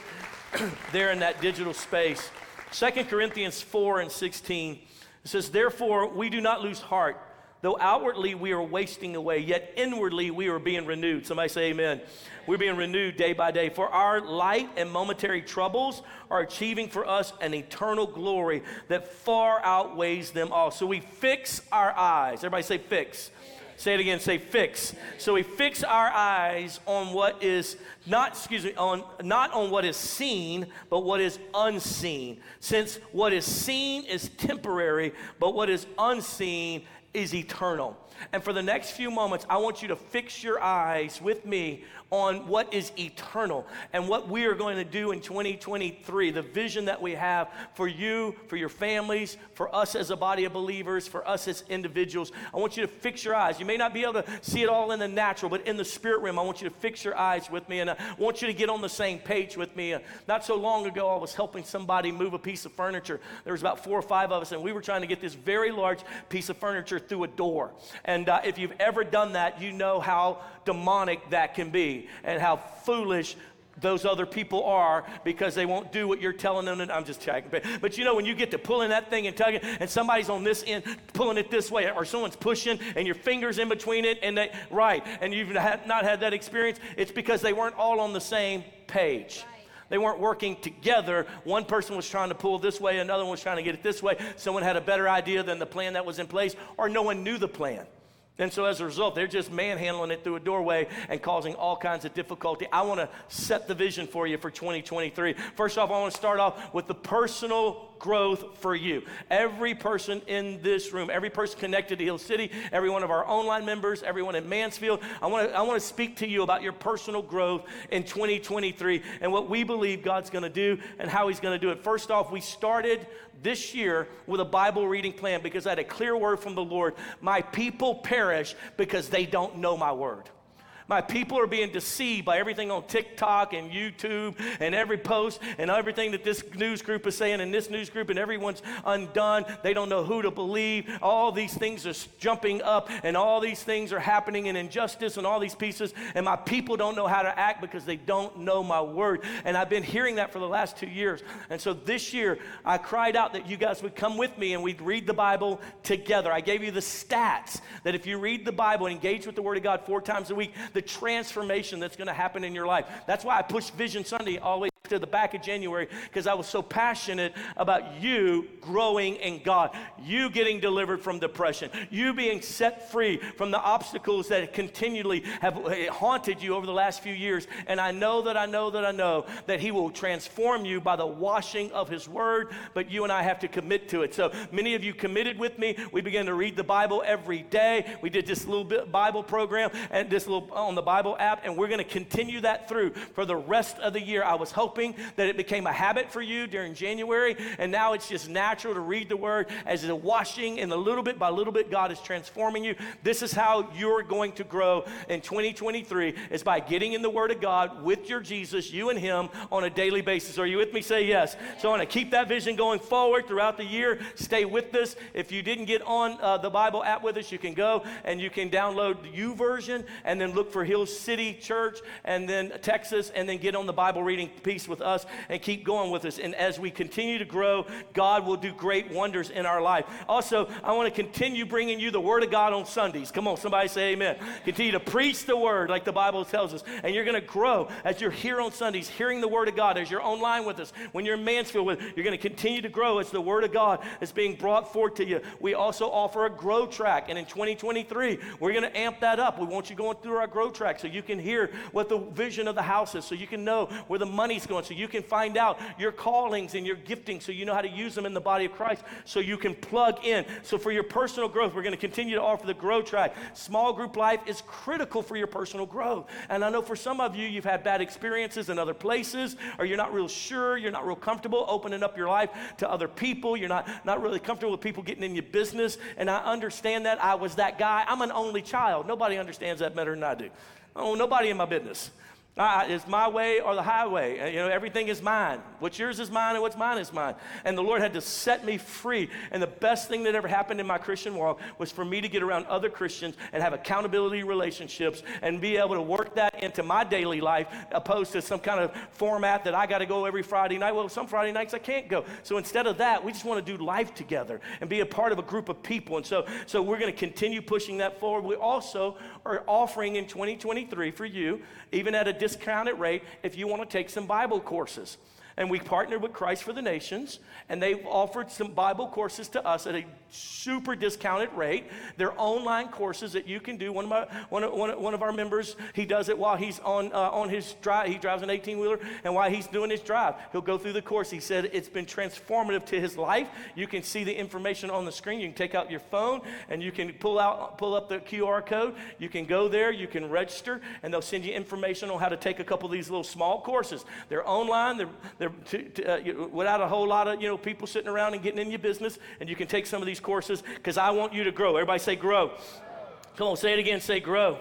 there in that digital space? 2 Corinthians 4:16, it says, therefore, we do not lose heart. Though outwardly we are wasting away, yet inwardly we are being renewed. Somebody say amen. We're being renewed day by day. For our light and momentary troubles are achieving for us an eternal glory that far outweighs them all. So we fix our eyes. Everybody say fix. Say it again, say fix. So we fix our eyes on what is not on what is seen, but what is unseen. Since what is seen is temporary, but what is unseen is eternal. And for the next few moments, I want you to fix your eyes with me on what is eternal and what we are going to do in 2023, the vision that we have for you, for your families, for us as a body of believers, for us as individuals. I want you to fix your eyes. You may not be able to see it all in the natural, but in the spirit realm, I want you to fix your eyes with me, and I want you to get on the same page with me. Not so long ago, I was helping somebody move a piece of furniture. There was about 4 or 5 of us, and we were trying to get this very large piece of furniture through a door. And if you've ever done that, you know how demonic that can be and how foolish those other people are, because they won't do what you're telling them. And I'm just checking. But you know, when you get to pulling that thing and tugging, and somebody's on this end pulling it this way, or someone's pushing and your finger's in between it, and you've not had that experience, it's because they weren't all on the same page. Right. They weren't working together. One person was trying to pull this way, another one was trying to get it this way. Someone had a better idea than the plan that was in place, or no one knew the plan. And so as a result, they're just manhandling it through a doorway and causing all kinds of difficulty. I want to set the vision for you for 2023. First off, I want to start off with the personal growth for you. Every person in this room, every person connected to Hill City, every one of our online members, everyone in Mansfield, I want to speak to you about your personal growth in 2023 and what we believe God's going to do and how he's going to do it. First off, we started this year with a Bible reading plan because I had a clear word from the Lord. My people perish because they don't know my word. My people are being deceived by everything on TikTok and YouTube and every post and everything that this news group is saying and this news group, and everyone's undone. They don't know who to believe. All these things are jumping up, and all these things are happening, and injustice and all these pieces, and my people don't know how to act because they don't know my word. And I've been hearing that for the last 2 years. And so this year, I cried out that you guys would come with me and we'd read the Bible together. I gave you the stats that if you read the Bible and engage with the Word of God 4 times a week, the transformation that's going to happen in your life. That's why I pushed Vision Sunday all the way to the back of January, because I was so passionate about you growing in God, you getting delivered from depression, you being set free from the obstacles that continually have haunted you over the last few years. And I know that he will transform you by the washing of his word, but you and I have to commit to it. So many of you committed with me. We began to read the Bible every day. We did this little bit Bible program and this little on the Bible app, and we're going to continue that through for the rest of the year. I was hoping that it became a habit for you during January, and now it's just natural to read the word as a washing, and a little bit by little bit God is transforming you. This is how you're going to grow in 2023, is by getting in the word of God with your Jesus, you and him, on a daily basis. Are you with me? Say yes. So I want to keep that vision going forward throughout the year. Stay with us. If you didn't get on the Bible app with us, you can go and you can download the YouVersion, and then look for Hill City Church, and then Texas, and then get on the Bible reading piece peace with us and keep going with us. And as we continue to grow, God will do great wonders in our life. Also, I want to continue bringing you the Word of God on Sundays. Come on, somebody say amen. Continue to preach the Word like the Bible tells us. And you're going to grow as you're here on Sundays, hearing the Word of God, as you're online with us, when you're in Mansfield with us. You're going to continue to grow as the Word of God is being brought forth to you. We also offer a Grow Track, and in 2023, we're going to amp that up. We want you going through our Grow Track so you can hear what the vision of the house is, so you can know where the money's going, so you can find out your callings and your gifting, so you know how to use them in the body of Christ, so you can plug in. So for your personal growth, we're going to continue to offer the Grow Track. Small group life is critical for your personal growth, and I know for some of you, you've had bad experiences in other places, or you're not real sure, you're not real comfortable opening up your life to other people, you're not really comfortable with people getting in your business, and I understand that. I was that guy. I'm an only child. Nobody understands that better than I do. Oh, nobody in my business. It's my way or the highway. You know, everything is mine. What's yours is mine, and what's mine is mine. And the Lord had to set me free. And the best thing that ever happened in my Christian walk was for me to get around other Christians and have accountability relationships and be able to work that into my daily life, opposed to some kind of format that I got to go every Friday night. Well, some Friday nights I can't go. So instead of that, we just want to do life together and be a part of a group of people. And so we're going to continue pushing that forward. We also are offering in 2023 for you, even at a discounted rate, if you want to take some Bible courses. And we partnered with Christ for the Nations, and they've offered some Bible courses to us at a super discounted rate. They're online courses that you can do. One of our members, he does it while he's on his drive. He drives an 18-wheeler, and while he's doing his drive, he'll go through the course. He said it's been transformative to his life. You can see the information on the screen. You can take out your phone, and you can pull up the QR code. You can go there. You can register, and they'll send you information on how to take a couple of these little small courses. They're online. Without a whole lot of people sitting around and getting in your business, and you can take some of these courses because I want you to grow. Everybody say grow. Come on, say it again. Say grow.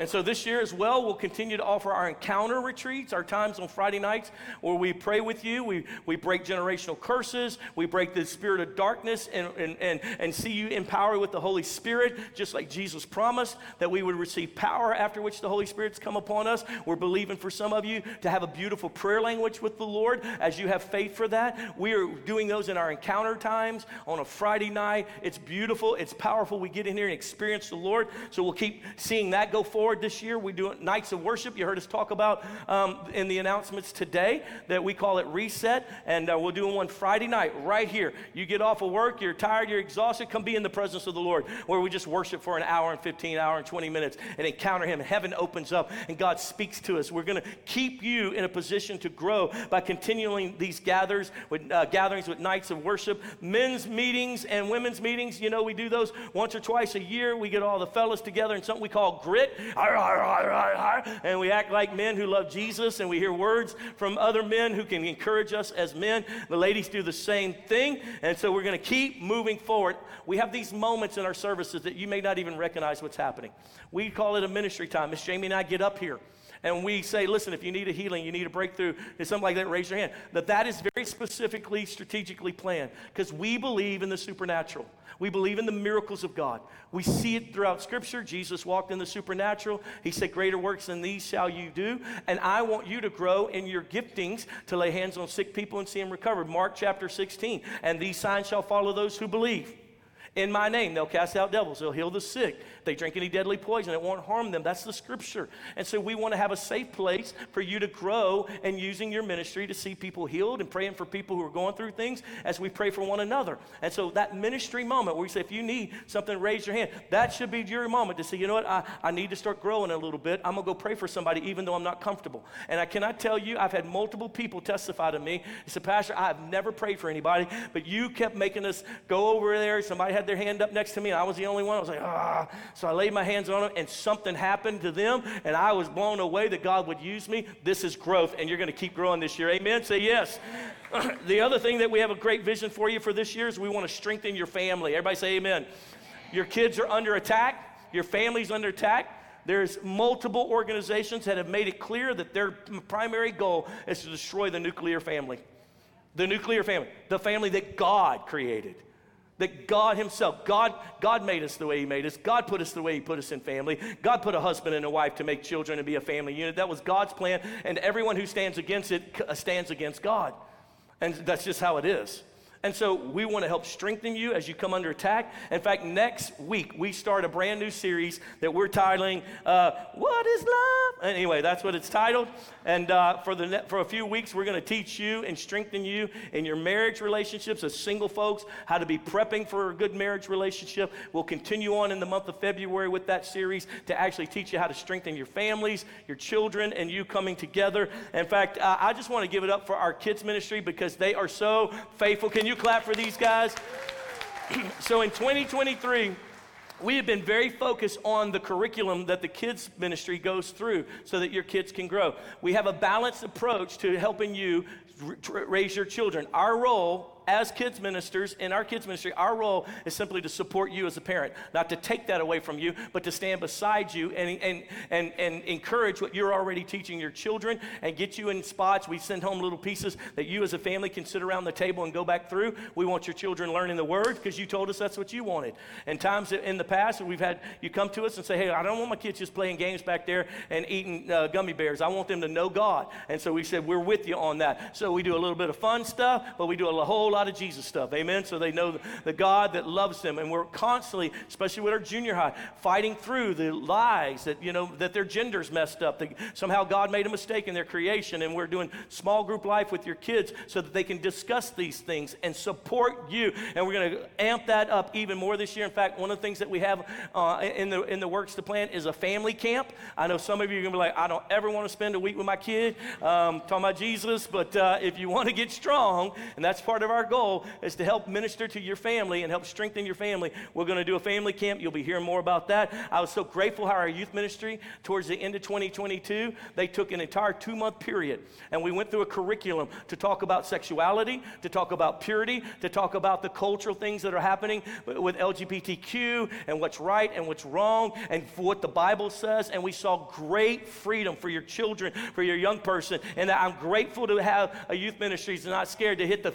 And so this year as well, we'll continue to offer our encounter retreats, our times on Friday nights where we pray with you, we break generational curses, we break the spirit of darkness and see you empowered with the Holy Spirit, just like Jesus promised that we would receive power, after which the Holy Spirit's come upon us. We're believing for some of you to have a beautiful prayer language with the Lord as you have faith for that. We are doing those in our encounter times on a Friday night. It's beautiful, it's powerful. We get in here and experience the Lord. So we'll keep seeing that go forward. This year, we do nights of worship. You heard us talk about in the announcements today that we call it Reset, and we'll do one Friday night right here. You get off of work, you're tired, you're exhausted, come be in the presence of the Lord, where we just worship for an hour and 15, hour and 20 minutes and encounter Him. Heaven opens up and God speaks to us. We're going to keep you in a position to grow by continuing these gatherings with nights of worship, men's meetings and women's meetings. You know, we do those once or twice a year. We get all the fellas together in something we call Grit. And we act like men who love Jesus, and we hear words from other men who can encourage us as men. The ladies do the same thing, and so we're going to keep moving forward. We have these moments in our services that you may not even recognize what's happening. We call it a ministry time. Miss Jamie and I get up here, and we say, listen, if you need a healing, you need a breakthrough, it's something like that, raise your hand. But that is very specifically, strategically planned, because we believe in the supernatural. We believe in the miracles of God. We see it throughout Scripture. Jesus walked in the supernatural. He said, greater works than these shall you do. And I want you to grow in your giftings to lay hands on sick people and see them recover. Mark chapter 16, and these signs shall follow those who believe. In my name, they'll cast out devils. They'll heal the sick. If they drink any deadly poison, it won't harm them. That's the Scripture. And so we want to have a safe place for you to grow and using your ministry to see people healed and praying for people who are going through things as we pray for one another. And so that ministry moment where we say, if you need something, raise your hand. That should be your moment to say, you know what, I need to start growing a little bit. I'm going to go pray for somebody even though I'm not comfortable. And I cannot tell you, I've had multiple people testify to me. They said, Pastor, I've never prayed for anybody, but you kept making us go over there. Somebody had their hand up next to me, and I was the only one. I was like, ah. So I laid my hands on them, and something happened to them, and I was blown away that God would use me. This is growth, and you're going to keep growing this year. Amen? Say yes. Amen. The other thing that we have a great vision for you for this year is we want to strengthen your family. Everybody say amen. Your kids are under attack. Your family's under attack. There's multiple organizations that have made it clear that their primary goal is to destroy the nuclear family. The nuclear family. The family that God created. That God himself, God made us the way he made us. God put us the way he put us in family. God put a husband and a wife to make children and be a family unit. That was God's plan, and everyone who stands against it stands against God. And that's just how it is. And so we want to help strengthen you as you come under attack. In fact, next week, we start a brand new series that we're titling, What is Love? Anyway, that's what it's titled. And for a few weeks, we're going to teach you and strengthen you in your marriage relationships as single folks, how to be prepping for a good marriage relationship. We'll continue on in the month of February with that series to actually teach you how to strengthen your families, your children, and you coming together. In fact, I just want to give it up for our kids ministry because they are so faithful. Can you clap for these guys? So in 2023, we have been very focused on the curriculum that the kids ministry goes through so that your kids can grow. We have a balanced approach to helping you raise your children. Our role as kids ministers in our kids ministry, our role is simply to support you as a parent, not to take that away from you, but to stand beside you and encourage what you're already teaching your children and get you in spots. We send home little pieces that you as a family can sit around the table and go back through. We want your children learning the word because you told us that's what you wanted. And times in the past, we've had you come to us and say, hey, I don't want my kids just playing games back there and eating gummy bears. I want them to know God. And so we said, we're with you on that. So we do a little bit of fun stuff, but we do a whole lot of Jesus stuff, amen? So they know the God that loves them, and we're constantly, especially with our junior high, fighting through the lies that, you know, that their gender's messed up, that somehow God made a mistake in their creation, and we're doing small group life with your kids so that they can discuss these things and support you, and we're going to amp that up even more this year. In fact, one of the things that we have in the works to plan is a family camp. I know some of you are going to be like, I don't ever want to spend a week with my kid, talking about Jesus, but if you want to get strong, and that's part of our goal is to help minister to your family and help strengthen your family. We're going to do a family camp. You'll be hearing more about that. I was so grateful how our youth ministry, towards the end of 2022, they took an entire 2-month period, and we went through a curriculum to talk about sexuality, to talk about purity, to talk about the cultural things that are happening with LGBTQ and what's right and what's wrong and what the Bible says, and we saw great freedom for your children, for your young person, and I'm grateful to have a youth ministry that's not scared to hit the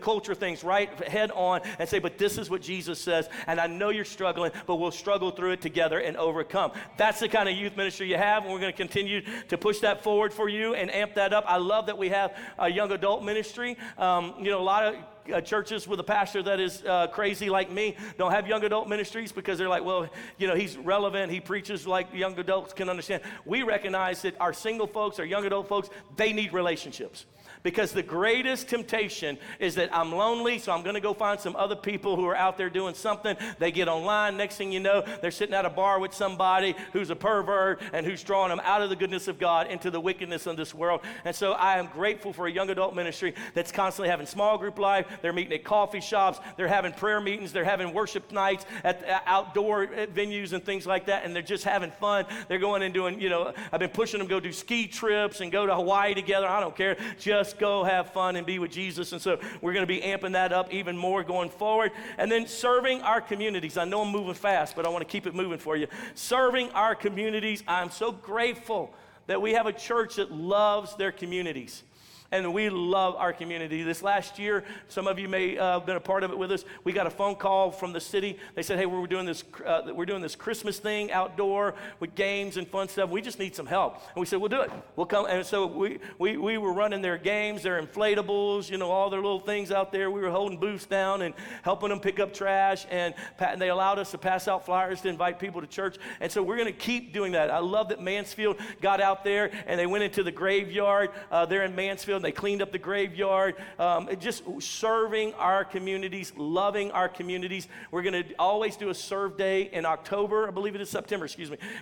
culture things right head on and say, but this is what Jesus says, and I know you're struggling, but we'll struggle through it together and overcome. That's the kind of youth ministry you have, and we're going to continue to push that forward for you and amp that up. I love that we have a young adult ministry. A lot of churches with a pastor that is crazy like me don't have young adult ministries because they're like, well, he's relevant. He preaches like young adults can understand. We recognize that our single folks, our young adult folks, they need relationships. Because the greatest temptation is that I'm lonely, so I'm going to go find some other people who are out there doing something. They get online. Next thing you know, they're sitting at a bar with somebody who's a pervert and who's drawing them out of the goodness of God into the wickedness of this world. And so I am grateful for a young adult ministry that's constantly having small group life. They're meeting at coffee shops. They're having prayer meetings. They're having worship nights at outdoor venues and things like that, and they're just having fun. They're going and doing, I've been pushing them to go do ski trips and go to Hawaii together. I don't care. Just go have fun and be with Jesus. And so we're going to be amping that up even more going forward. And then serving our communities. I know I'm moving fast, but I want to keep it moving for you. Serving our communities. I'm so grateful that we have a church that loves their communities. And we love our community. This last year, some of you may have been a part of it with us. We got a phone call from the city. They said, hey, we're doing this Christmas thing outdoor with games and fun stuff. We just need some help. And we said, we'll do it. We'll come. And so we were running their games, their inflatables, all their little things out there. We were holding booths down and helping them pick up trash. And they allowed us to pass out flyers to invite people to church. And so we're going to keep doing that. I love that Mansfield got out there and they went into the graveyard there in Mansfield. They cleaned up the graveyard, just serving our communities, loving our communities. We're going to always do a serve day in October. I believe it is September,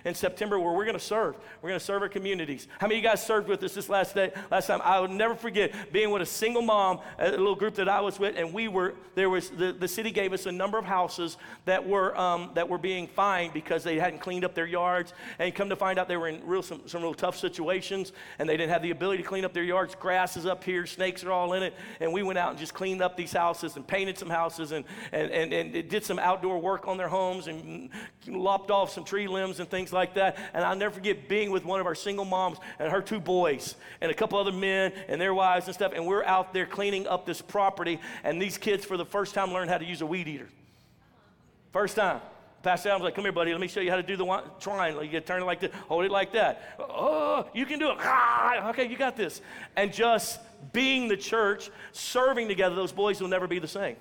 in September, where we're going to serve. We're going to serve our communities. How many of you guys served with us this last time? I will never forget being with a single mom, a little group that I was with, and the city gave us a number of houses that were being fined because they hadn't cleaned up their yards, and come to find out they were in some real tough situations, and they didn't have the ability to clean up their yards. Grass grasses up here, snakes are all in it, and we went out and just cleaned up these houses and painted some houses and did some outdoor work on their homes and lopped off some tree limbs and things like that. And I'll never forget being with one of our single moms and her two boys and a couple other men and their wives and stuff, and we're out there cleaning up this property, and these kids for the first time learned how to use a weed eater. First time. Pastor Adam's like, come here, buddy. Let me show you how to do the triangle. You turn it like this. Hold it like that. Oh, you can do it. Ah, okay, you got this. And just being the church, serving together, those boys will never be the same.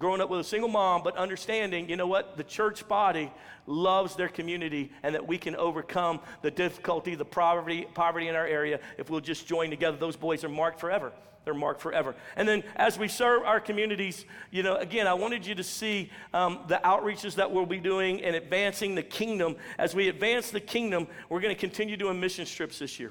Growing up with a single mom, but understanding, you know what? The church body loves their community, and that we can overcome the difficulty, the poverty in our area if we'll just join together. Those boys are marked forever. They're marked forever. And then as we serve our communities, you know, again, I wanted you to see the outreaches that we'll be doing and advancing the kingdom. As we advance the kingdom, we're going to continue doing mission trips this year.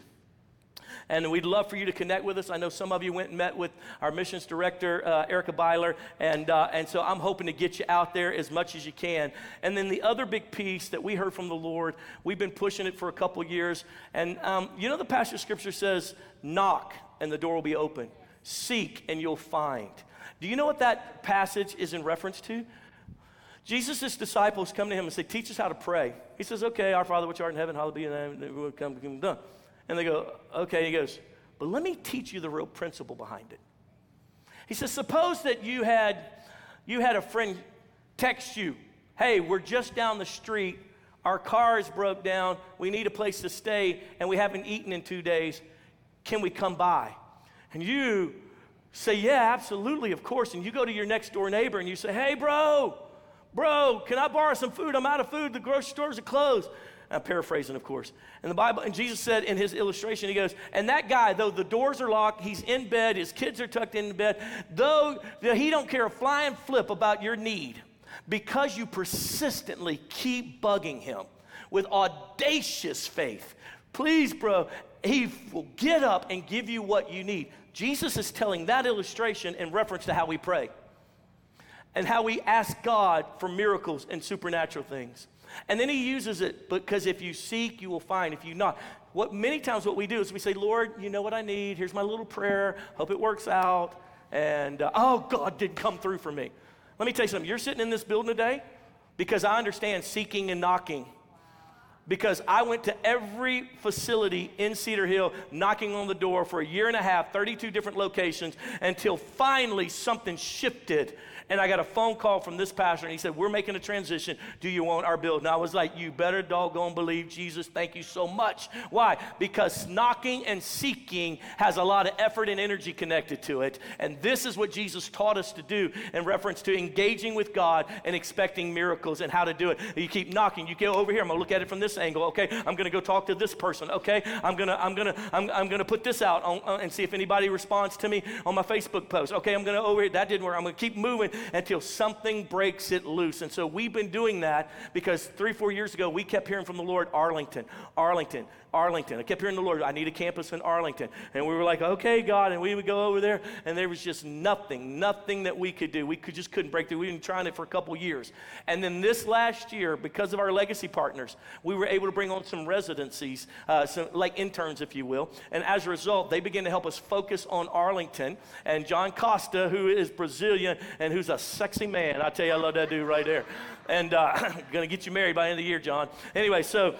And we'd love for you to connect with us. I know some of you went and met with our missions director, Erica Byler, and so I'm hoping to get you out there as much as you can. And then the other big piece that we heard from the Lord, we've been pushing it for a couple years, and you know the passage of Scripture says, knock and the door will be open. Seek and you'll find. Do you know what that passage is in reference to? Jesus' disciples come to him and say, teach us how to pray. He says, okay, our Father which art in heaven, hallowed be your name, come done. And they go, okay, he goes, but let me teach you the real principle behind it. He says, suppose that you had a friend text you, hey, we're just down the street, our car is broke down, we need a place to stay, and we haven't eaten in 2 days, can we come by? And you say, yeah, absolutely, of course, and you go to your next door neighbor and you say, hey, bro, can I borrow some food? I'm out of food, the grocery stores are closed. I'm paraphrasing, of course. And the Bible, and Jesus said in his illustration, he goes, and that guy, though the doors are locked, he's in bed, his kids are tucked into bed, though he don't care a flying flip about your need, because you persistently keep bugging him with audacious faith, please, bro, he will get up and give you what you need. Jesus is telling that illustration in reference to how we pray and how we ask God for miracles and supernatural things. And then he uses it, because if you seek, you will find. If you knock, many times what we do is we say, Lord, you know what I need. Here's my little prayer. Hope it works out. And, oh, God didn't come through for me. Let me tell you something. You're sitting in this building today because I understand seeking and knocking. Because I went to every facility in Cedar Hill, knocking on the door for a year and a half, 32 different locations, until finally something shifted. And I got a phone call from this pastor, and he said, we're making a transition. Do you want our building? And I was like, you better doggone believe, Jesus, thank you so much. Why? Because knocking and seeking has a lot of effort and energy connected to it. And this is what Jesus taught us to do in reference to engaging with God and expecting miracles and how to do it. You keep knocking. You go over here. I'm going to look at it from this angle. Okay, I'm going to go talk to this person. Okay, I'm going to put this out on, and see if anybody responds to me on my Facebook post. Okay, I'm going to over here. That didn't work. I'm going to keep moving until something breaks it loose. And so we've been doing that because 3-4 years ago, we kept hearing from the Lord, Arlington. I kept hearing the Lord, I need a campus in Arlington. And we were like, okay, God. And we would go over there, and there was just nothing that we could do. We just couldn't break through. We've been trying it for a couple years. And then this last year, because of our legacy partners, we were able to bring on some residencies, some like interns, if you will. And as a result, they began to help us focus on Arlington. And John Costa, who is Brazilian and who's a sexy man. I tell you, I love that dude right there. And going to get you married by the end of the year, John. Anyway, so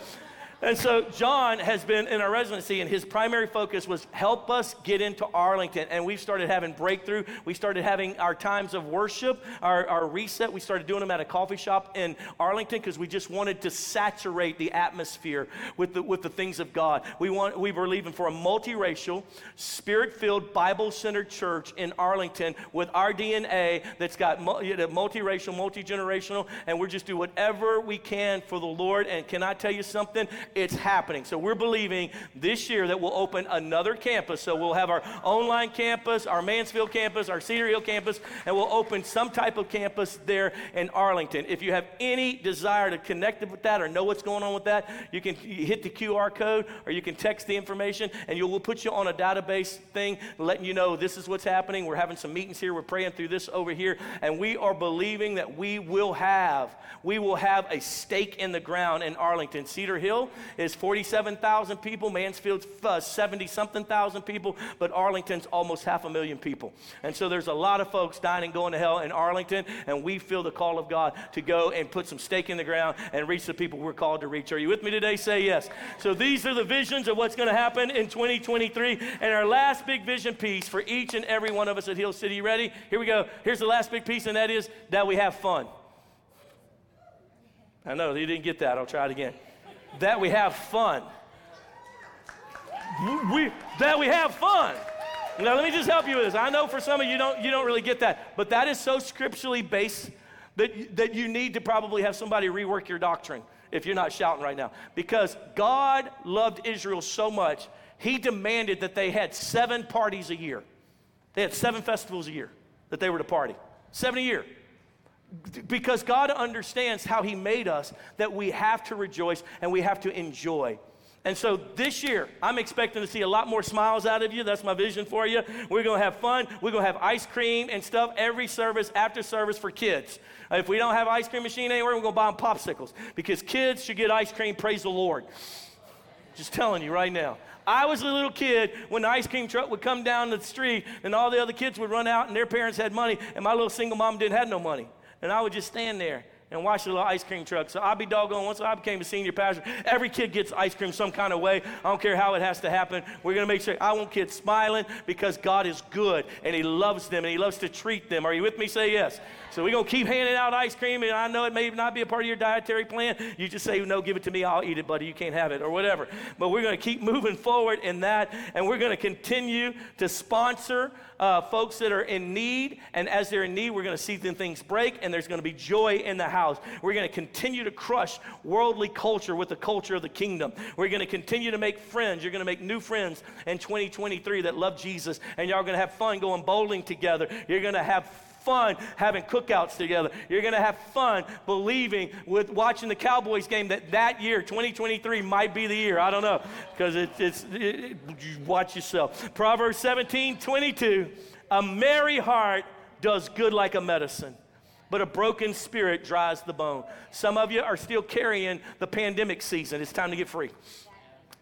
John has been in our residency, and his primary focus was help us get into Arlington. And we've started having breakthrough. We started having our times of worship, our reset. We started doing them at a coffee shop in Arlington because we just wanted to saturate the atmosphere with the things of God. We were leaving for a multiracial, spirit-filled, Bible-centered church in Arlington with our DNA that's got multiracial, multi-generational, and we're just doing whatever we can for the Lord. And can I tell you something? It's happening. So we're believing this year that we'll open another campus. So we'll have our online campus, our Mansfield campus, our Cedar Hill campus, and we'll open some type of campus there in Arlington. If you have any desire to connect with that or know what's going on with that, you can hit the QR code or you can text the information, and we'll put you on a database thing letting you know this is what's happening. We're having some meetings here. We're praying through this over here, and we are believing that we will have a stake in the ground in Arlington. Cedar Hill is 47,000 people. Mansfield's 70-something thousand people, but Arlington's almost 500,000 people. And so there's a lot of folks dying and going to hell in Arlington, and we feel the call of God to go and put some stake in the ground and reach the people we're called to reach. Are you with me today? Say yes. So these are the visions of what's going to happen in 2023, and our last big vision piece for each and every one of us at Hill City. You ready? Here we go. Here's the last big piece, and that is that we have fun. I know, you didn't get that. I'll try it again. That we have fun. That we have fun. Now, let me just help you with this. I know for some of you you don't really get that, but that is so scripturally based that you need to probably have somebody rework your doctrine if you're not shouting right now. Because God loved Israel so much, he demanded that they had 7 parties a year. They had 7 festivals a year that they were to party. 7 a year. Because God understands how he made us, that we have to rejoice and we have to enjoy. And so this year, I'm expecting to see a lot more smiles out of you. That's my vision for you. We're going to have fun. We're going to have ice cream and stuff every service, after service for kids. If we don't have ice cream machine anywhere, we're going to buy them popsicles, because kids should get ice cream. Praise the Lord. Just telling you right now. I was a little kid when the ice cream truck would come down the street and all the other kids would run out and their parents had money and my little single mom didn't have no money. And I would just stand there and watch the little ice cream truck. So I'd be doggone. Once I became a senior pastor, every kid gets ice cream some kind of way. I don't care how it has to happen. We're going to make sure. I want kids smiling because God is good, and he loves them, and he loves to treat them. Are you with me? Say yes. So we're going to keep handing out ice cream, and I know it may not be a part of your dietary plan. You just say, no, give it to me. I'll eat it, buddy. You can't have it or whatever. But we're going to keep moving forward in that, and we're going to continue to sponsor folks that are in need, and as they're in need, we're going to see them things break, and there's going to be joy in the house. We're going to continue to crush worldly culture with the culture of the kingdom. We're going to continue to make friends. You're going to make new friends in 2023 that love Jesus, and y'all are going to have fun going bowling together. You're going to have fun having cookouts together. You're going to have fun believing with watching the Cowboys game that year, 2023, might be the year. I don't know, because it's you watch yourself. Proverbs 17:22, a merry heart does good like a medicine, but a broken spirit dries the bone. Some of you are still carrying the pandemic season. It's time to get free.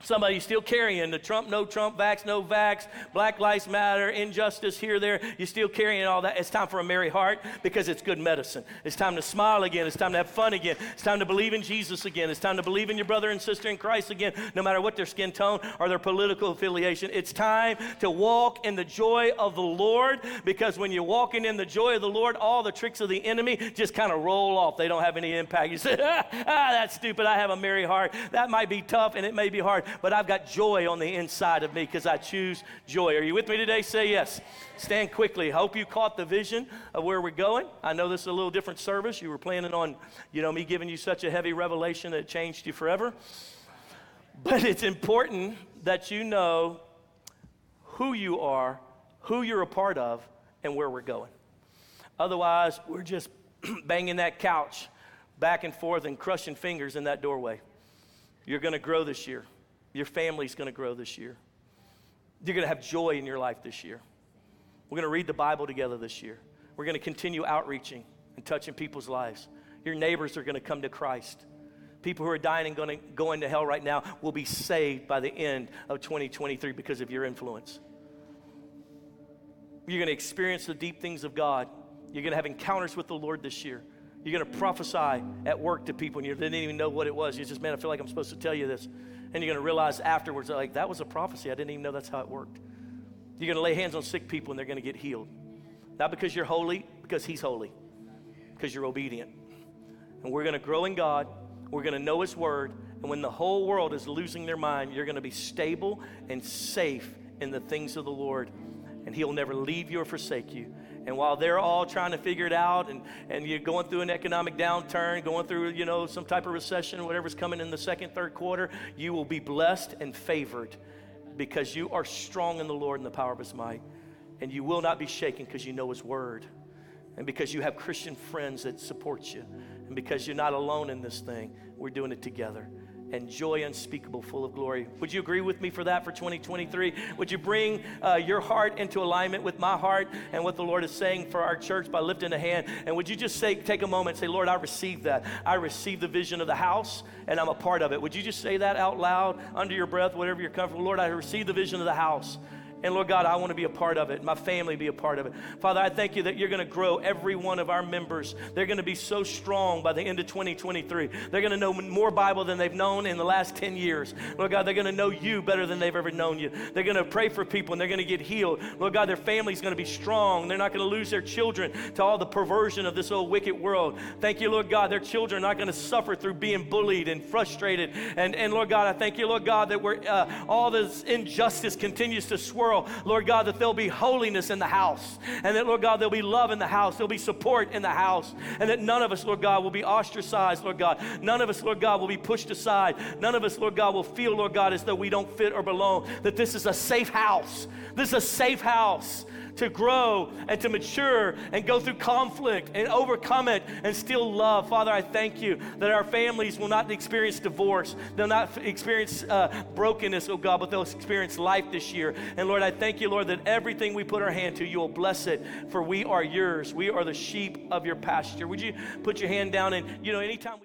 Somebody's still carrying the Trump, vax, no vax, Black Lives Matter, injustice here, there. You're still carrying all that. It's time for a merry heart because it's good medicine. It's time to smile again. It's time to have fun again. It's time to believe in Jesus again. It's time to believe in your brother and sister in Christ again, no matter what their skin tone or their political affiliation. It's time to walk in the joy of the Lord, because when you're walking in the joy of the Lord, all the tricks of the enemy just kind of roll off. They don't have any impact. You say, that's stupid. I have a merry heart. That might be tough and it may be hard, but I've got joy on the inside of me because I choose joy. Are you with me today? Say yes. Stand quickly. I hope you caught the vision of where we're going. I know this is a little different service. You were planning on, me giving you such a heavy revelation that it changed you forever. But it's important that you know who you are, who you're a part of, and where we're going. Otherwise, we're just banging that couch back and forth and crushing fingers in that doorway. You're going to grow this year. Your family's going to grow this year. You're going to have joy in your life this year. We're going to read the Bible together this year. We're going to continue outreaching and touching people's lives. Your neighbors are going to come to Christ. People who are dying and going to hell right now will be saved by the end of 2023 because of your influence. You're going to experience the deep things of God. You're going to have encounters with the Lord this year. You're going to prophesy at work to people, and you didn't even know what it was. You just, man, I feel like I'm supposed to tell you this. And you're going to realize afterwards, like, that was a prophecy. I didn't even know that's how it worked. You're going to lay hands on sick people, and they're going to get healed. Not because you're holy, because he's holy, because you're obedient. And we're going to grow in God. We're going to know his word. And when the whole world is losing their mind, you're going to be stable and safe in the things of the Lord. And he'll never leave you or forsake you. And while they're all trying to figure it out and you're going through an economic downturn, going through, some type of recession, whatever's coming in the second, third quarter, you will be blessed and favored because you are strong in the Lord and the power of his might. And you will not be shaken because you know his word, and because you have Christian friends that support you, and because you're not alone in this thing. We're doing it together. and joy unspeakable, full of glory. Would you agree with me for that for 2023? Would you bring your heart into alignment with my heart and what the Lord is saying for our church by lifting a hand? And would you just say, take a moment, say, Lord, I receive that. I receive the vision of the house, and I'm a part of it. Would you just say that out loud, under your breath, whatever you're comfortable? Lord, I receive the vision of the house. And Lord God, I want to be a part of it. My family be a part of it. Father, I thank you that you're going to grow every one of our members. They're going to be so strong by the end of 2023. They're going to know more Bible than they've known in the last 10 years. Lord God, they're going to know you better than they've ever known you. They're going to pray for people and they're going to get healed. Lord God, their family's going to be strong. They're not going to lose their children to all the perversion of this old wicked world. Thank you, Lord God, their children are not going to suffer through being bullied and frustrated. And Lord God, I thank you, Lord God, that we're, all this injustice continues to swirl. Lord God, that there'll be holiness in the house, and that, Lord God, there'll be love in the house, there'll be support in the house, and that none of us, Lord God, will be ostracized, Lord God. None of us, Lord God, will be pushed aside. None of us, Lord God, will feel, Lord God, as though we don't fit or belong, that this is a safe house. This is a safe house to grow and to mature and go through conflict and overcome it and still love. Father, I thank you that our families will not experience divorce. They'll not experience brokenness, oh God, but they'll experience life this year. And Lord, I thank you, Lord, that everything we put our hand to, you will bless it, for we are yours. We are the sheep of your pasture. Would you put your hand down and, you know, anytime we